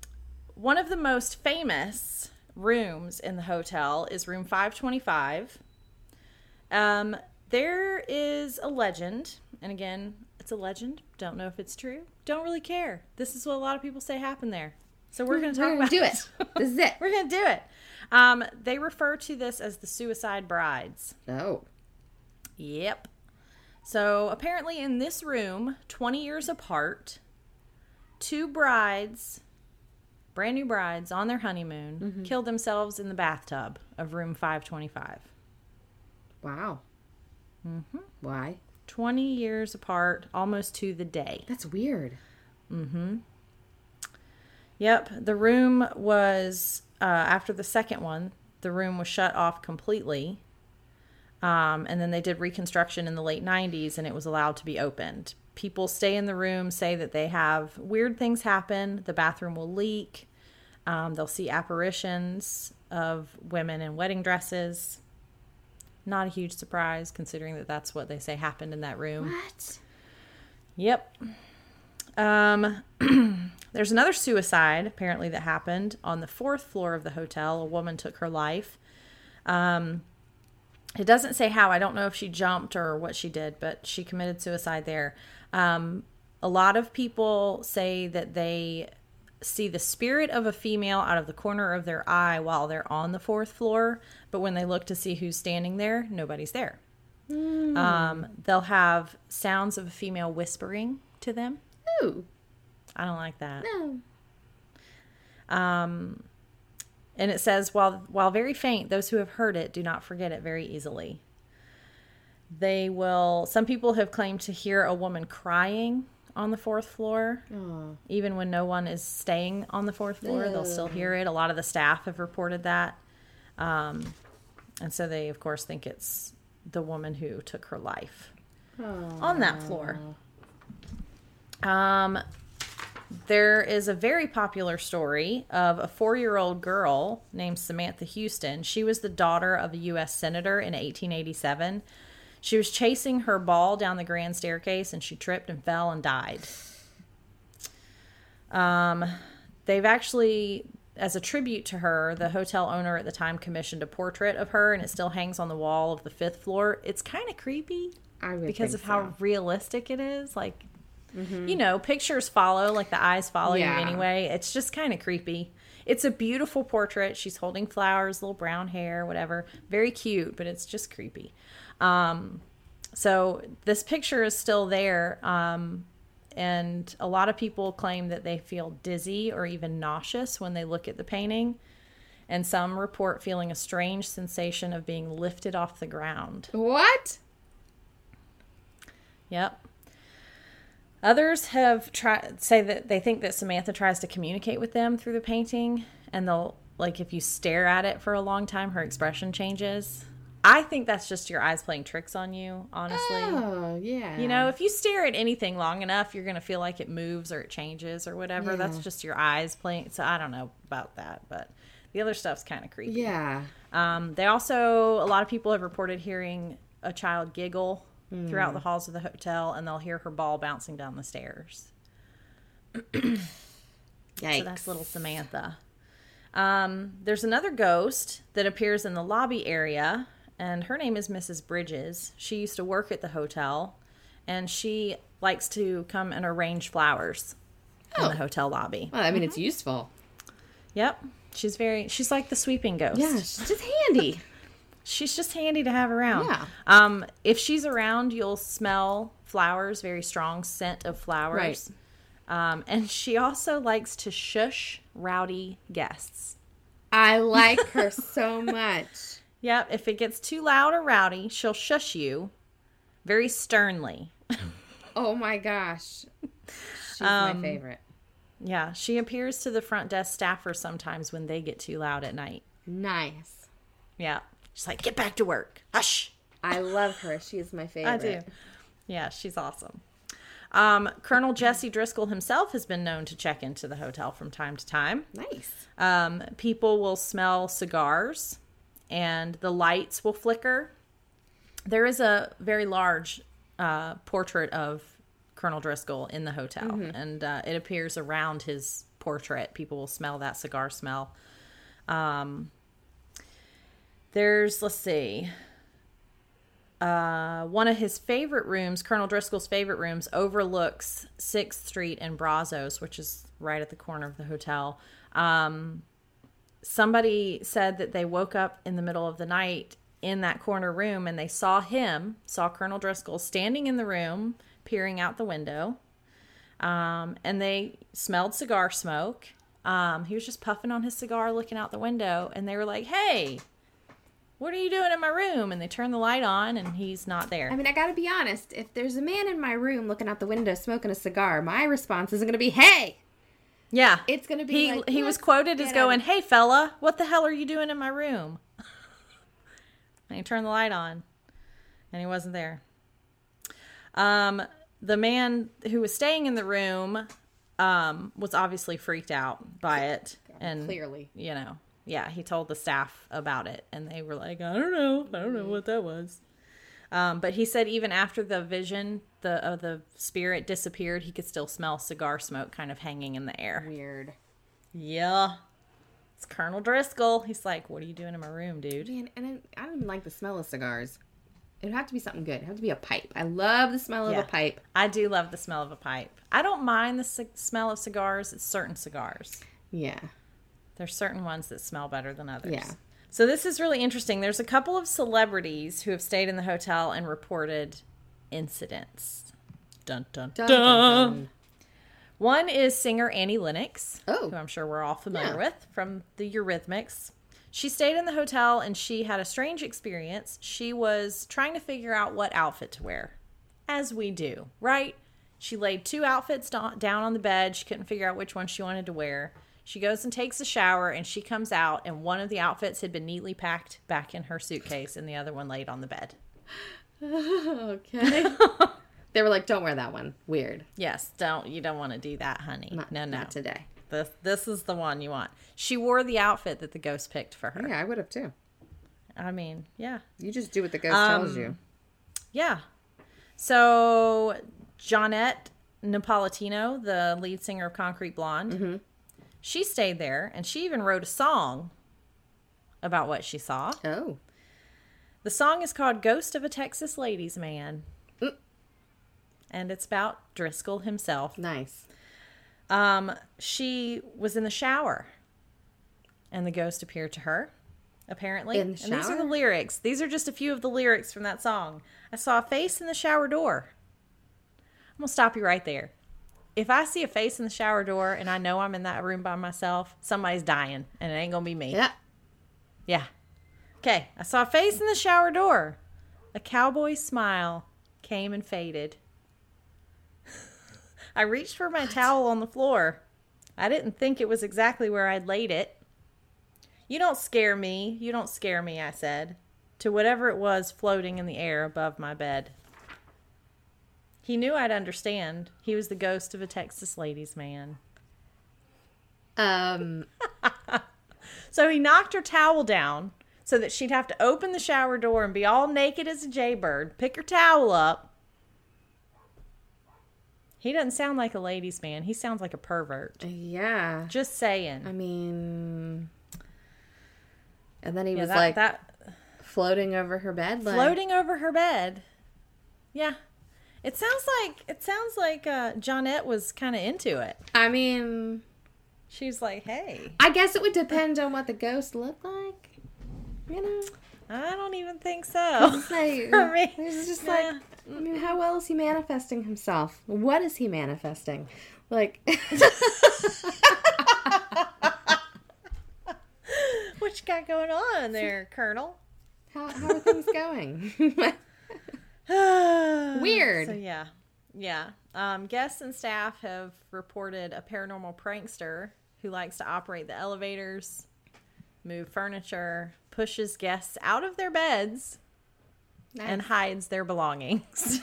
of the most famous rooms in the hotel is room 525. There is a legend. And again, it's a legend. Don't know if it's true. Don't really care. This is what a lot of people say happened there. So we're going to talk about it. This is it. We're going to do it. They refer to this as the suicide brides. Oh. Yep. So apparently in this room, 20 years apart, two brides, brand new brides on their honeymoon, killed themselves in the bathtub of room 525. Wow. Mm-hmm. Why? 20 years apart, almost to the day. That's weird. Mm-hmm. Yep. The room was, after the second one, the room was shut off completely. And then they did reconstruction in the late 90s, and it was allowed to be opened. People stay in the room, say that they have weird things happen. The bathroom will leak. They'll see apparitions of women in wedding dresses. Not a huge surprise, considering that that's what they say happened in that room. What? Yep. There's another suicide, apparently, that happened on the fourth floor of the hotel. A woman took her life. It doesn't say how. I don't know if she jumped or what she did, but she committed suicide there. A lot of people say that they see the spirit of a female out of the corner of their eye while they're on the fourth floor, but when they look to see who's standing there, nobody's there. Mm. They'll have sounds of a female whispering to them. Ooh. I don't like that. No. And it says, while very faint, those who have heard it do not forget it very easily. They will... Some people have claimed to hear a woman crying on the fourth floor. Aww. Even when no one is staying on the fourth floor, they'll still hear it. A lot of the staff have reported that. And so they, of course, think it's the woman who took her life on that floor. There is a very popular story of a 4-year-old girl named Samantha Houston. She was the daughter of a U.S. senator in 1887. She was chasing her ball down the grand staircase, and she tripped and fell and died. They've actually, as a tribute to her, the hotel owner at the time commissioned a portrait of her, and it still hangs on the wall of the fifth floor. It's kind of creepy because of how realistic it is. Like... Mm-hmm. You know, pictures follow, like the eyes follow you anyway. It's just kind of creepy. It's a beautiful portrait. She's holding flowers, little brown hair, whatever. Very cute, but it's just creepy. So this picture is still there. And a lot of people claim that they feel dizzy or even nauseous when they look at the painting. And some report feeling a strange sensation of being lifted off the ground. What? Yep. Others have say that they think that Samantha tries to communicate with them through the painting, and they'll, like, if you stare at it for a long time, her expression changes. I think that's just your eyes playing tricks on you, honestly. Oh, yeah. You know, if you stare at anything long enough, you're going to feel like it moves or it changes or whatever. Yeah. That's just your eyes playing. So I don't know about that, but the other stuff's kind of creepy. Yeah. They also, a lot of people have reported hearing a child giggle throughout the halls of the hotel, and they'll hear her ball bouncing down the stairs. Yikes. So that's little Samantha. There's another ghost that appears in the lobby area, and her name is Mrs. Bridges. She used to work at the hotel, and she likes to come and arrange flowers in the hotel lobby. Well, I mean, it's useful. Yep. She's like the sweeping ghost. Yeah, she's just handy. She's just handy to have around. Yeah. If she's around, you'll smell flowers, very strong scent of flowers. Right. And she also likes to shush rowdy guests. I like her so much. Yep. If it gets too loud or rowdy, she'll shush you very sternly. Oh, my gosh. She's my favorite. Yeah. She appears to the front desk staffers sometimes when they get too loud at night. Nice. Yeah. She's like, get back to work. Hush. I love her. She is my favorite. I do. Yeah, she's awesome. Colonel Jesse Driskill himself has been known to check into the hotel from time to time. Nice. People will smell cigars, and the lights will flicker. There is a very large portrait of Colonel Driskill in the hotel, and it appears around his portrait. People will smell that cigar smell. There's, let's see, one of his favorite rooms, Colonel Driskill's favorite rooms, overlooks 6th Street and Brazos, which is right at the corner of the hotel. Somebody said that they woke up in the middle of the night in that corner room, and they saw him, saw Colonel Driskill standing in the room, peering out the window. And they smelled cigar smoke. He was just puffing on his cigar, looking out the window, and they were like, hey, what are you doing in my room? And they turn the light on, and he's not there. I mean, I gotta be honest. If there's a man in my room looking out the window smoking a cigar, my response isn't gonna be, hey! Yeah. It's gonna be he was quoted as going, hey, fella, what the hell are you doing in my room? And he turned the light on, and he wasn't there. The man who was staying in the room was obviously freaked out by it. And clearly. You know. Yeah, he told the staff about it, and they were like, I don't know what that was. But he said even after the vision of the spirit disappeared, he could still smell cigar smoke kind of hanging in the air. Weird. Yeah. It's Colonel Driskill. He's like, what are you doing in my room, dude? Man, and I don't even like the smell of cigars. It would have to be something good. It would have to be a pipe. I love the smell of a pipe. I do love the smell of a pipe. I don't mind the smell of cigars. It's certain cigars. Yeah. There's certain ones that smell better than others. Yeah. So this is really interesting. There's a couple of celebrities who have stayed in the hotel and reported incidents. Dun, dun, dun. Dun, dun, dun. One is singer Annie Lennox, who I'm sure we're all familiar with, from the Eurythmics. She stayed in the hotel, and she had a strange experience. She was trying to figure out what outfit to wear, as we do, right? She laid two outfits down on the bed. She couldn't figure out which one she wanted to wear. She goes and takes a shower, and she comes out, and one of the outfits had been neatly packed back in her suitcase, and the other one laid on the bed. Okay. They were like, don't wear that one. Weird. Yes. You don't want to do that, honey. No. Not today. This is the one you want. She wore the outfit that the ghost picked for her. Yeah, I would have too. I mean, yeah. You just do what the ghost tells you. Yeah. So Johnette Napolitano, the lead singer of Concrete Blonde, she stayed there, and she even wrote a song about what she saw. Oh. The song is called Ghost of a Texas Ladies Man. Mm. And it's about Driskill himself. Nice. She was in the shower, and the ghost appeared to her, apparently. In the shower? And these are the lyrics. These are just a few of the lyrics from that song. I saw a face in the shower door. I'm going to stop you right there. If I see a face in the shower door and I know I'm in that room by myself, somebody's dying, and it ain't going to be me. Yeah. Yeah. Okay. I saw a face in the shower door. A cowboy smile came and faded. I reached for my towel on the floor. I didn't think it was exactly where I'd laid it. You don't scare me. You don't scare me, I said, to whatever it was floating in the air above my bed. He knew I'd understand. He was the ghost of a Texas ladies man. So he knocked her towel down so that she'd have to open the shower door and be all naked as a jaybird, pick her towel up. He doesn't sound like a ladies man. He sounds like a pervert. Yeah. Just saying. I mean, and then he was like floating over her bed. Floating over her bed. Yeah. It sounds like Johnette was kind of into it. I mean, she's like, "Hey." I guess it would depend on what the ghost looked like. You know, I don't even think so. For me, it's just like, I mean, how well is he manifesting himself? What is he manifesting? Like, what you got going on there, Colonel? How are things going? Weird. So yeah. Guests and staff have reported a paranormal prankster who likes to operate the elevators, move furniture, pushes guests out of their beds, and hides their belongings.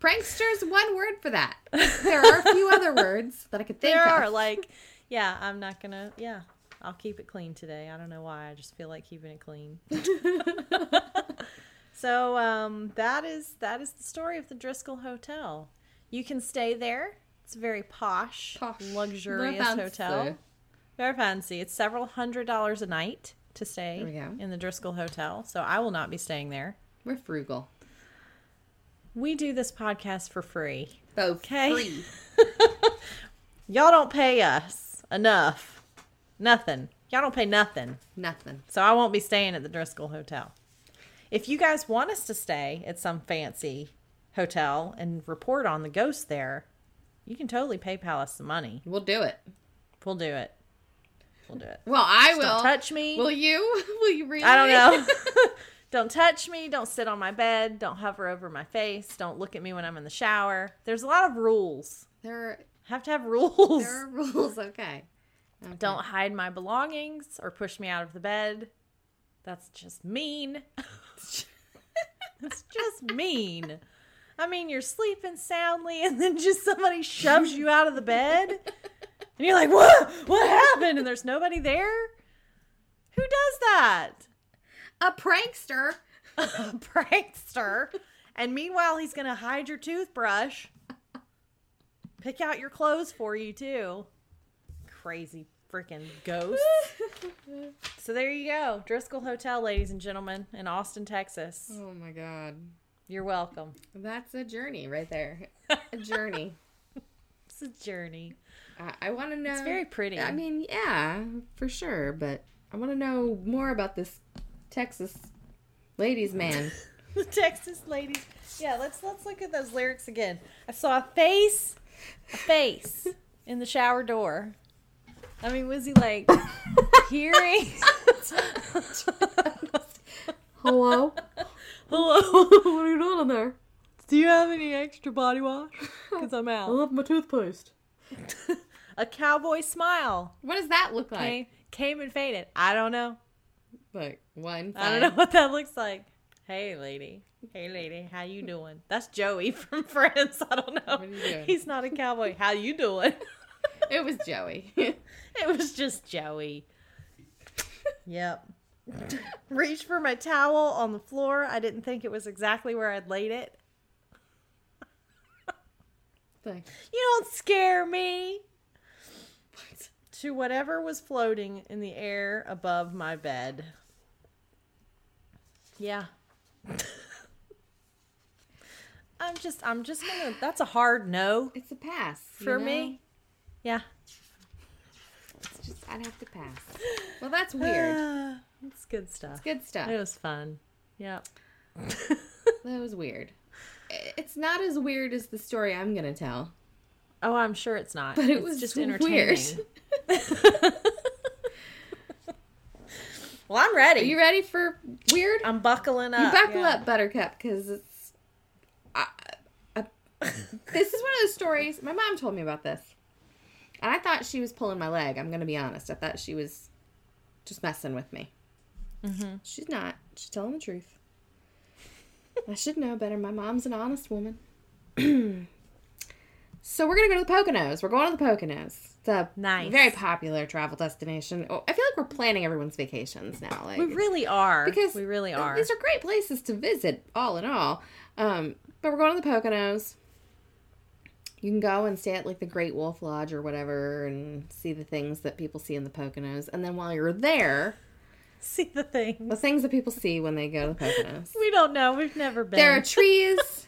Prankster's one word for that. There are a few other words that I could think of. There are, like, yeah, I'm not gonna. Yeah, I'll keep it clean today. I don't know why. I just feel like keeping it clean. So that is the story of the Driskill Hotel. You can stay there. It's a very posh luxurious hotel. Very fancy. It's several $100s a night to stay in the Driskill Hotel. So I will not be staying there. We're frugal. We do this podcast for free. Okay. Free. Y'all don't pay us enough. Nothing. Y'all don't pay nothing. Nothing. So I won't be staying at the Driskill Hotel. If you guys want us to stay at some fancy hotel and report on the ghosts there, you can totally PayPal us some money. We'll do it. We'll do it. We'll do it. Well, I will. Don't touch me. Will you? Will you really? I don't know. Don't touch me. Don't sit on my bed. Don't hover over my face. Don't look at me when I'm in the shower. There's a lot of rules. There have to have rules. There are rules. Okay. Don't hide my belongings or push me out of the bed. That's just mean. It's just mean. I mean, you're sleeping soundly and then just somebody shoves you out of the bed. And you're like, what? What happened? And there's nobody there? Who does that? A prankster. A prankster. And meanwhile, he's going to hide your toothbrush. Pick out your clothes for you, too. Crazy freaking ghosts. So there you go. Driskill Hotel, ladies and gentlemen, in Austin, Texas. Oh, my God. You're welcome. That's a journey right there. A journey. It's a journey. I want to know. It's very pretty. I mean, yeah, for sure. But I want to know more about this Texas ladies man. The Texas ladies. Yeah, let's look at those lyrics again. I saw a face in the shower door. I mean, was he like hearing? Hello? Hello? What are you doing in there? Do you have any extra body wash? Because I'm out. I love my toothpaste. A cowboy smile. What does that look like? Came and faded. I don't know. Like one. Five. I don't know what that looks like. Hey, lady. Hey, lady. How you doing? That's Joey from Friends. I don't know. What are you doing? He's not a cowboy. How you doing? It was Joey. It was just Joey. Yep. Reached for my towel on the floor. I didn't think it was exactly where I'd laid it. You don't scare me. What? To whatever was floating in the air above my bed. Yeah. I'm just gonna. That's a hard no. It's a pass for me. Yeah. It's just I'd have to pass. Well, that's weird. It's good stuff. It's good stuff. It was fun. Yep. That was weird. It's not as weird as the story I'm going to tell. Oh, I'm sure it's not. But it was just entertaining. Well, I'm ready. Are you ready for weird? I'm buckling up. You buckle up, Buttercup, because it's... this is one of those stories... My mom told me about this. And I thought she was pulling my leg. I'm going to be honest. I thought she was just messing with me. Mm-hmm. She's not. She's telling the truth. I should know better. My mom's an honest woman. So we're going to go to the Poconos. We're going to the Poconos. It's a very popular travel destination. Oh, I feel like we're planning everyone's vacations now. Like, we really are. Because we really are. These are great places to visit, all in all. But we're going to the Poconos. You can go and stay at, like, the Great Wolf Lodge or whatever and see the things that people see in the Poconos. And then while you're there... See the things. The things that people see when they go to the Poconos. We don't know. We've never been. There are trees.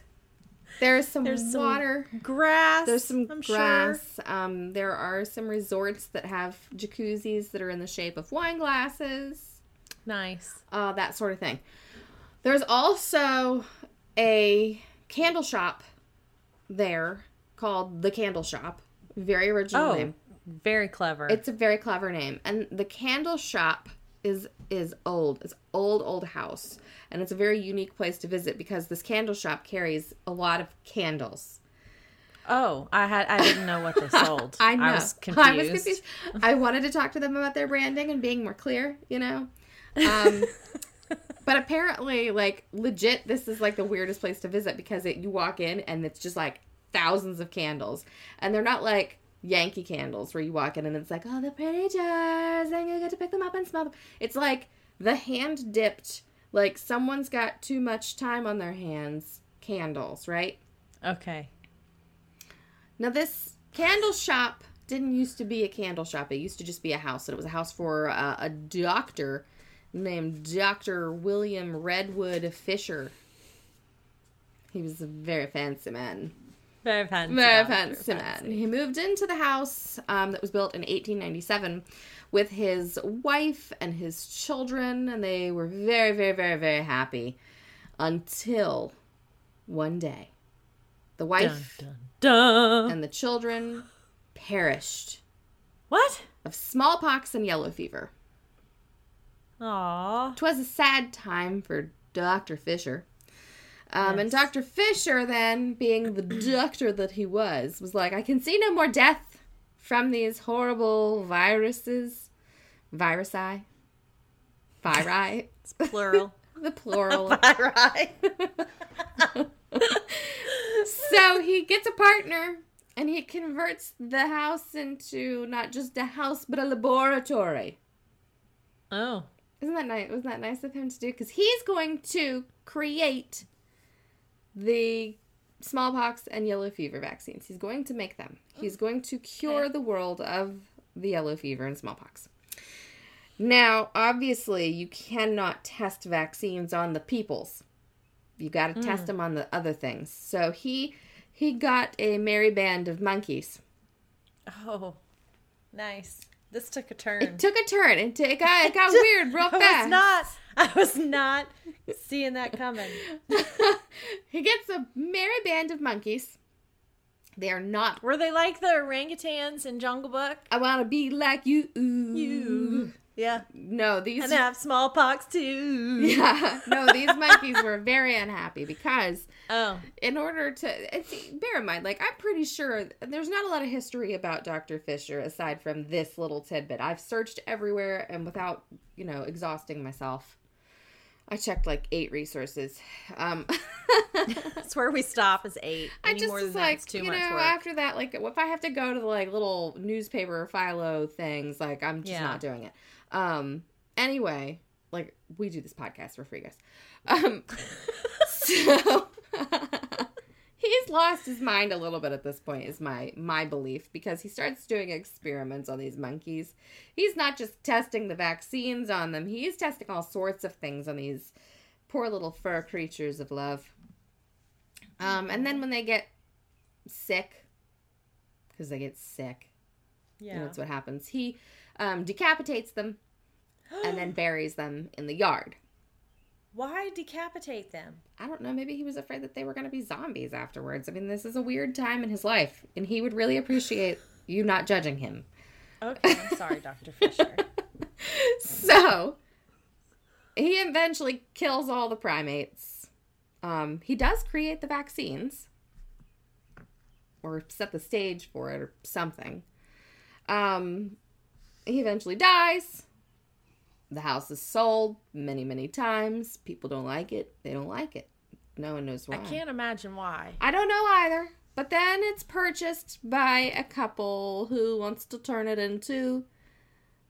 There's some water. Grass. There's some grass. Sure. There are some resorts that have jacuzzis that are in the shape of wine glasses. Nice. That sort of thing. There's also a candle shop there called The Candle Shoppe. Very original name. Very clever. It's a very clever name. And The Candle Shoppe... is old. It's old house. And it's a very unique place to visit because this candle shop carries a lot of candles. Oh, I didn't know what they sold. I know. I was confused. I wanted to talk to them about their branding and being more clear, you know. But apparently, like, legit, this is like the weirdest place to visit because you walk in and it's just like thousands of candles. And they're not like Yankee candles where you walk in and it's like, oh, the pretty jars, and you get to pick them up and smell them. It's like the hand-dipped, like someone's got too much time on their hands candles, right? Okay. Now, this candle shop didn't used to be a candle shop. It used to just be a house, and it was a house for a doctor named Dr. William Redwood Fisher. He was a very fancy man. Mervan Siman. He moved into the house that was built in 1897 with his wife and his children, and they were very, very, very, very happy until one day the wife and the children perished. What? Of smallpox and yellow fever. Aww. 'Twas a sad time for Dr. Fisher. Yes. And Dr. Fisher then, being the doctor that he was like, I can see no more death from these horrible viruses. Viri. It's plural. The plural. Viri. So he gets a partner, and he converts the house into not just a house, but a laboratory. Oh. Isn't that nice? Wasn't that nice of him to do? Because he's going to create the smallpox and yellow fever vaccines. He's going to make them. He's going to cure the world of the yellow fever and smallpox. Now, obviously, you cannot test vaccines on the peoples. You got to test them on the other things. So he got a merry band of monkeys. Oh, nice. This took a turn. It got weird real fast. I was not seeing that coming. He gets a merry band of monkeys. They are not. Were they like the orangutans in Jungle Book? I want to be like you. You. Yeah. No, these. And have smallpox too. Yeah. No, these monkeys were very unhappy because. Oh. In order to. Bear in mind, like, I'm pretty sure there's not a lot of history about Dr. Fisher aside from this little tidbit. I've searched everywhere and without, exhausting myself. I checked like 8 resources. That's where we stop is 8. Any more than that's too much work. After that, like if I have to go to the like little newspaper philo things, like I'm just not doing it. Anyway, like we do this podcast for free, guys. So he's lost his mind a little bit at this point is my belief because he starts doing experiments on these monkeys. He's not just testing the vaccines on them. He's testing all sorts of things on these poor little fur creatures of love. And then when they get sick, because they get sick, that's what happens. He decapitates them and then buries them in the yard. Why decapitate them? I don't know. Maybe he was afraid that they were going to be zombies afterwards. I mean, this is a weird time in his life, and he would really appreciate you not judging him. Okay, I'm sorry, Dr. Fisher. So, he eventually kills all the primates. He does create the vaccines, or set the stage for it, or something. He eventually dies. The house is sold many, many times. People don't like it. They don't like it. No one knows why. I can't imagine why. I don't know either. But then it's purchased by a couple who wants to turn it into...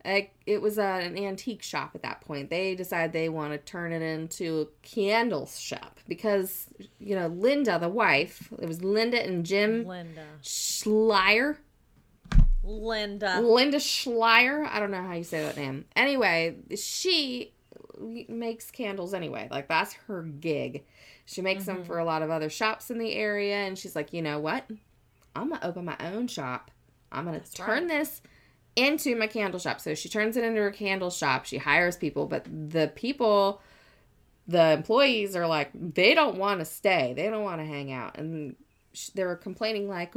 It was an antique shop at that point. They decide they want to turn it into a candle shop because, Linda, the wife... It was Linda and Jim... Linda Schleyer. I don't know how you say that name. Anyway, she makes candles anyway. Like, that's her gig. She makes them for a lot of other shops in the area. And she's like, you know what? I'm going to open my own shop. I'm going to turn this into my candle shop. So she turns it into her candle shop. She hires people. But the employees are like, they don't want to stay. They don't want to hang out. And they were complaining like,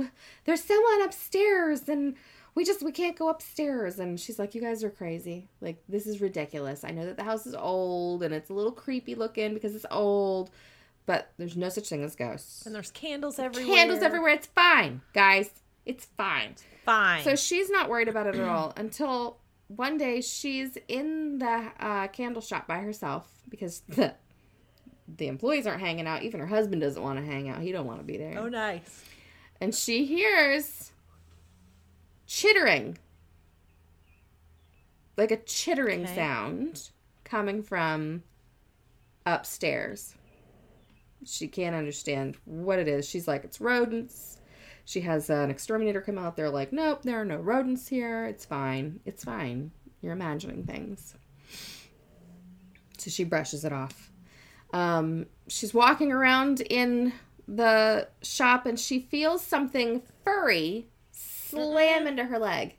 there's someone upstairs and we can't go upstairs. And she's like, you guys are crazy. Like, this is ridiculous. I know that the house is old and it's a little creepy looking because it's old, but there's no such thing as ghosts. And there's candles everywhere. It's fine, guys. It's fine. So she's not worried about it at all until one day she's in the candle shop by herself because the employees aren't hanging out. Even her husband doesn't want to hang out. He don't want to be there. Oh, nice. And she hears chittering. Like a chittering sound coming from upstairs. She can't understand what it is. She's like, it's rodents. She has an exterminator come out. They're like, nope, there are no rodents here. It's fine. It's fine. You're imagining things. So she brushes it off. She's walking around in the shop and she feels something furry slam into her leg.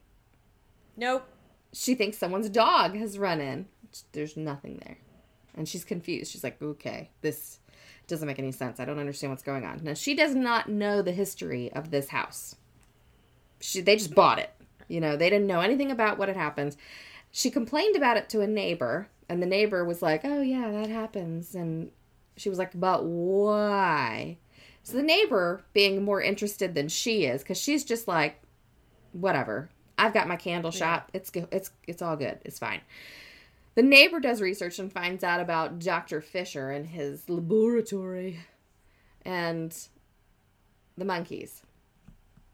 Nope. She thinks someone's dog has run in. There's nothing there. And she's confused. She's like, okay, this doesn't make any sense. I don't understand what's going on. Now, she does not know the history of this house. They just bought it. You know, they didn't know anything about what had happened. She complained about it to a neighbor, and the neighbor was like, oh, yeah, that happens. And she was like, but why? So the neighbor, being more interested than she is, because she's just like, whatever. I've got my candle shop. It's all good. It's fine. The neighbor does research and finds out about Dr. Fisher and his laboratory and the monkeys.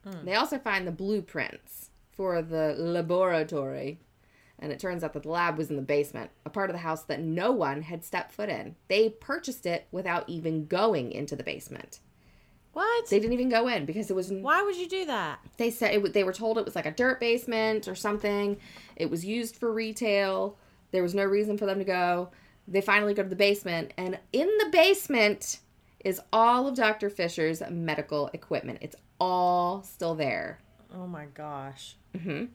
Mm. They also find the blueprints for the laboratory. And it turns out that the lab was in the basement, a part of the house that no one had stepped foot in. They purchased it without even going into the basement. What? They didn't even go in because it was... Why would you do that? They said they were told it was like a dirt basement or something. It was used for retail. There was no reason for them to go. They finally go to the basement. And in the basement is all of Dr. Fisher's medical equipment. It's all still there. Oh, my gosh. Mm-hmm.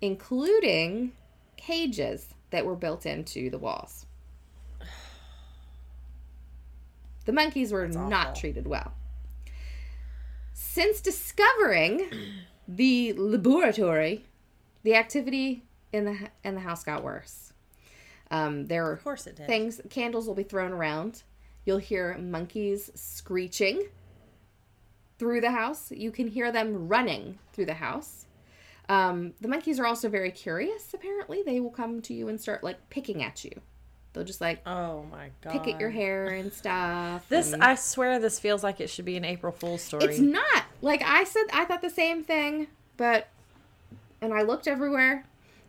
Including cages that were built into the walls. The monkeys were not treated well. Since discovering the laboratory, the activity in the house got worse. There are, of course it did. Things, candles will be thrown around. You'll hear monkeys screeching through the house. You can hear them running through the house. The monkeys are also very curious, apparently. They will come to you and start, like, picking at you. They'll just, like, oh my God, pick at your hair and stuff. I swear this feels like it should be an April Fool's story. It's not. Like, I said, I thought the same thing, and I looked everywhere.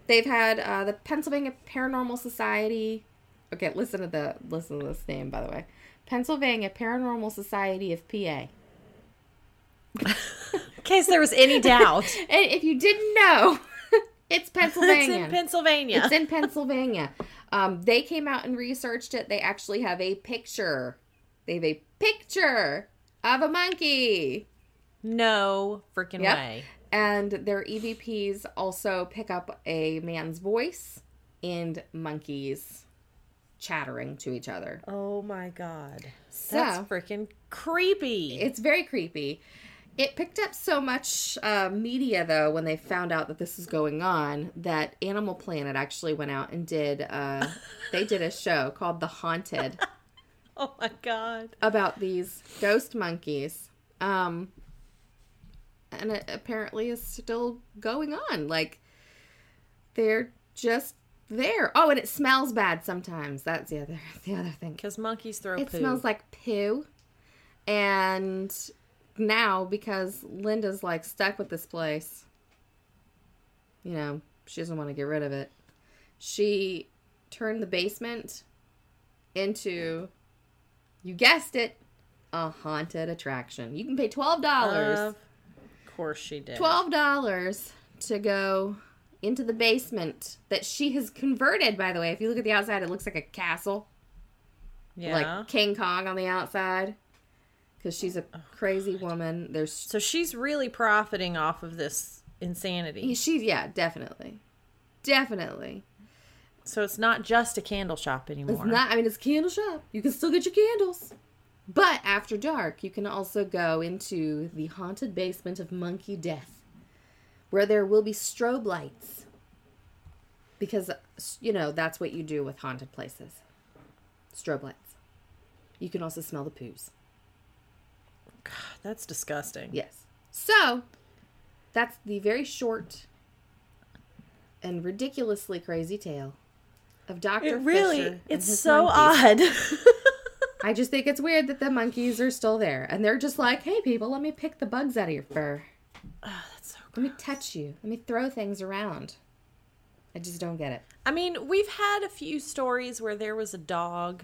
They've had the Pennsylvania Paranormal Society. Okay, listen to this name, by the way. Pennsylvania Paranormal Society of PA. In case there was any doubt. And if you didn't know, it's Pennsylvania. It's in Pennsylvania. They came out and researched it. They actually have a picture. They have a picture of a monkey. No freaking way. And their EVPs also pick up a man's voice and monkeys chattering to each other. Oh, my God. That's freaking creepy. It's very creepy. It picked up so much media, though, when they found out that this was going on, that Animal Planet actually went out and did a show called The Haunted. Oh, my God. About these ghost monkeys. And it apparently is still going on. Like, they're just there. Oh, and it smells bad sometimes. That's the other thing. Because monkeys throw poo. It smells like poo. And... now, because Linda's, like, stuck with this place, you know, she doesn't want to get rid of it. She turned the basement into, you guessed it, a haunted attraction. You can pay $12. Of course she did. $12 to go into the basement that she has converted, by the way. If you look at the outside, it looks like a castle. Yeah. Like King Kong on the outside. Because she's a crazy woman. So she's really profiting off of this insanity. Definitely. So it's not just a candle shop anymore. It's not. I mean, it's a candle shop. You can still get your candles. But after dark, you can also go into the haunted basement of Monkey Death, where there will be strobe lights. Because, you know, that's what you do with haunted places. Strobe lights. You can also smell the poos. God, that's disgusting. Yes. So, that's the very short and ridiculously crazy tale of Dr. Fisher. Really, it's so odd. I just think it's weird that the monkeys are still there. And they're just like, hey, people, let me pick the bugs out of your fur. Oh, that's so gross. Let me touch you. Let me throw things around. I just don't get it. I mean, we've had a few stories where there was a dog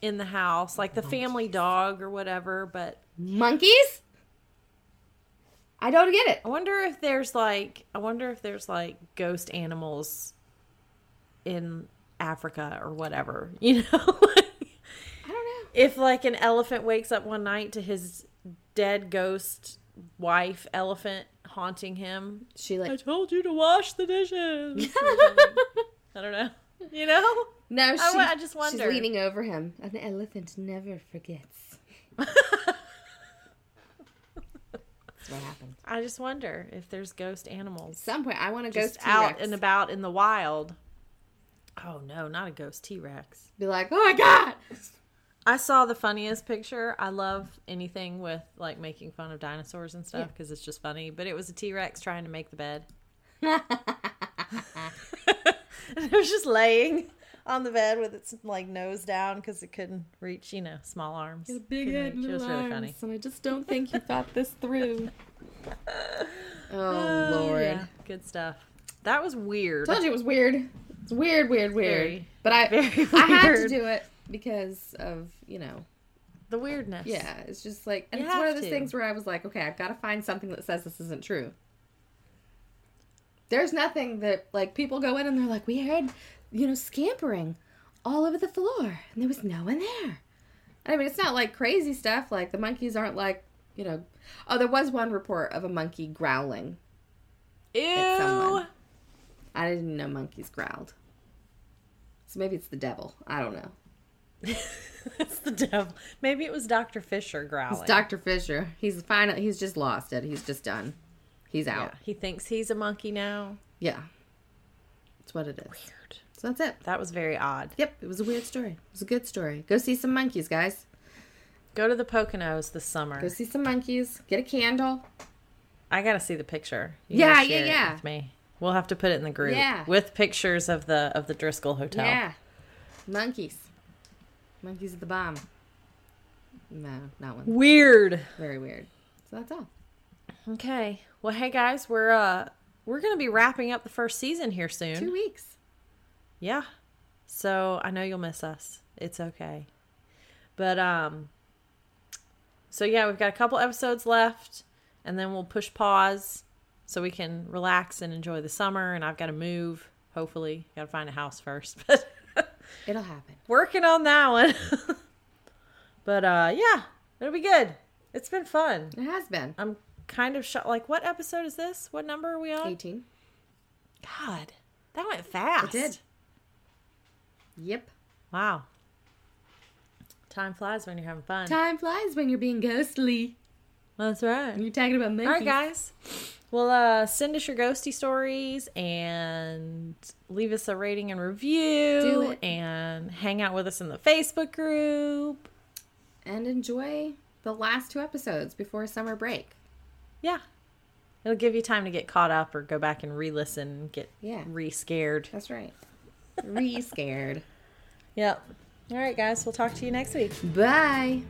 in the house, like the family dog or whatever, but... monkeys? I don't get it. I wonder if there's like ghost animals in Africa or whatever, you know? I don't know. If like an elephant wakes up one night to his dead ghost wife elephant haunting him, she like, I told you to wash the dishes. I don't know. You know? No, I just wonder. She's leaning over him. An elephant never forgets. That's what happened. I just wonder if there's ghost animals somewhere. I want a ghost T-Rex out and about in the wild. Oh no, not a ghost T-Rex. Be like, oh my god. I saw the funniest picture. I love anything with like making fun of dinosaurs and stuff because it's just funny. But it was a T-Rex trying to make the bed. It was just laying on the bed with its like nose down because it couldn't reach, you know, small arms. It's a big head and it was arms, really funny. And I just don't think you thought this through. Oh Lord, yeah. Good stuff. That was weird. Told you it was weird. It's weird. Very, but I had to do it because of, you know, the weirdness. Yeah, it's just like, and it's one of those things where I was like, okay, I've got to find something that says this isn't true. There's nothing that, like, people go in and they're like, we heard, you know, scampering all over the floor, and there was no one there. I mean, it's not, like, crazy stuff. Like, the monkeys aren't, like, you know... Oh, there was one report of a monkey growling. Ew! Someone. I didn't know monkeys growled. So maybe it's the devil. I don't know. It's the devil. Maybe it was Dr. Fisher growling. It's Dr. Fisher. He's finally... He's just lost it. He's just done. He's out. Yeah, he thinks he's a monkey now. Yeah. That's what it is. Weird. So that's it. That was very odd. Yep. It was a weird story. It was a good story. Go see some monkeys, guys. Go to the Poconos this summer. Go see some monkeys. Get a candle. I got to see the picture. You share it with me. We'll have to put it in the group. Yeah. With pictures of the Driskill Hotel. Yeah. Monkeys. Monkeys are the bomb. No, not one. Weird. Very weird. So that's all. Okay. Well, hey guys, we're gonna be wrapping up the first season here soon. 2 weeks. Yeah. So I know you'll miss us. It's okay. But so yeah, we've got a couple episodes left, and then we'll push pause so we can relax and enjoy the summer. And I've got to move. Hopefully, gotta find a house first, but it'll happen. Working on that one. But yeah, it'll be good. It's been fun. It has been. I'm kind of shocked. Like, what episode is this? What number are we on? 18. God, that went fast. It did. Yep. Wow. Time flies when you're having fun. Time flies when you're being ghostly. That's right. And you're talking about monkeys. All right, guys. Well, send us your ghosty stories and leave us a rating and review. Do it. And hang out with us in the Facebook group. And enjoy the last 2 episodes before summer break. Yeah. It'll give you time to get caught up or go back and re-listen, get re-scared. That's right. Re-scared. Yep. All right, guys. We'll talk to you next week. Bye.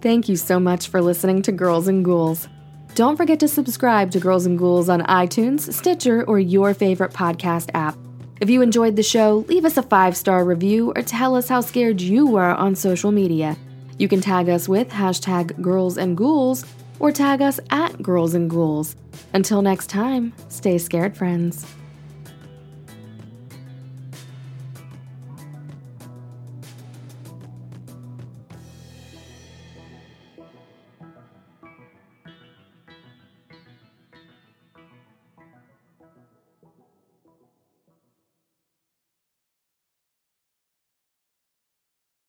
Thank you so much for listening to Girls and Ghouls. Don't forget to subscribe to Girls and Ghouls on iTunes, Stitcher, or your favorite podcast app. If you enjoyed the show, leave us a 5-star review or tell us how scared you were on social media. You can tag us with hashtag Girls and Ghouls or tag us at Girls and Ghouls. Until next time, stay scared, friends.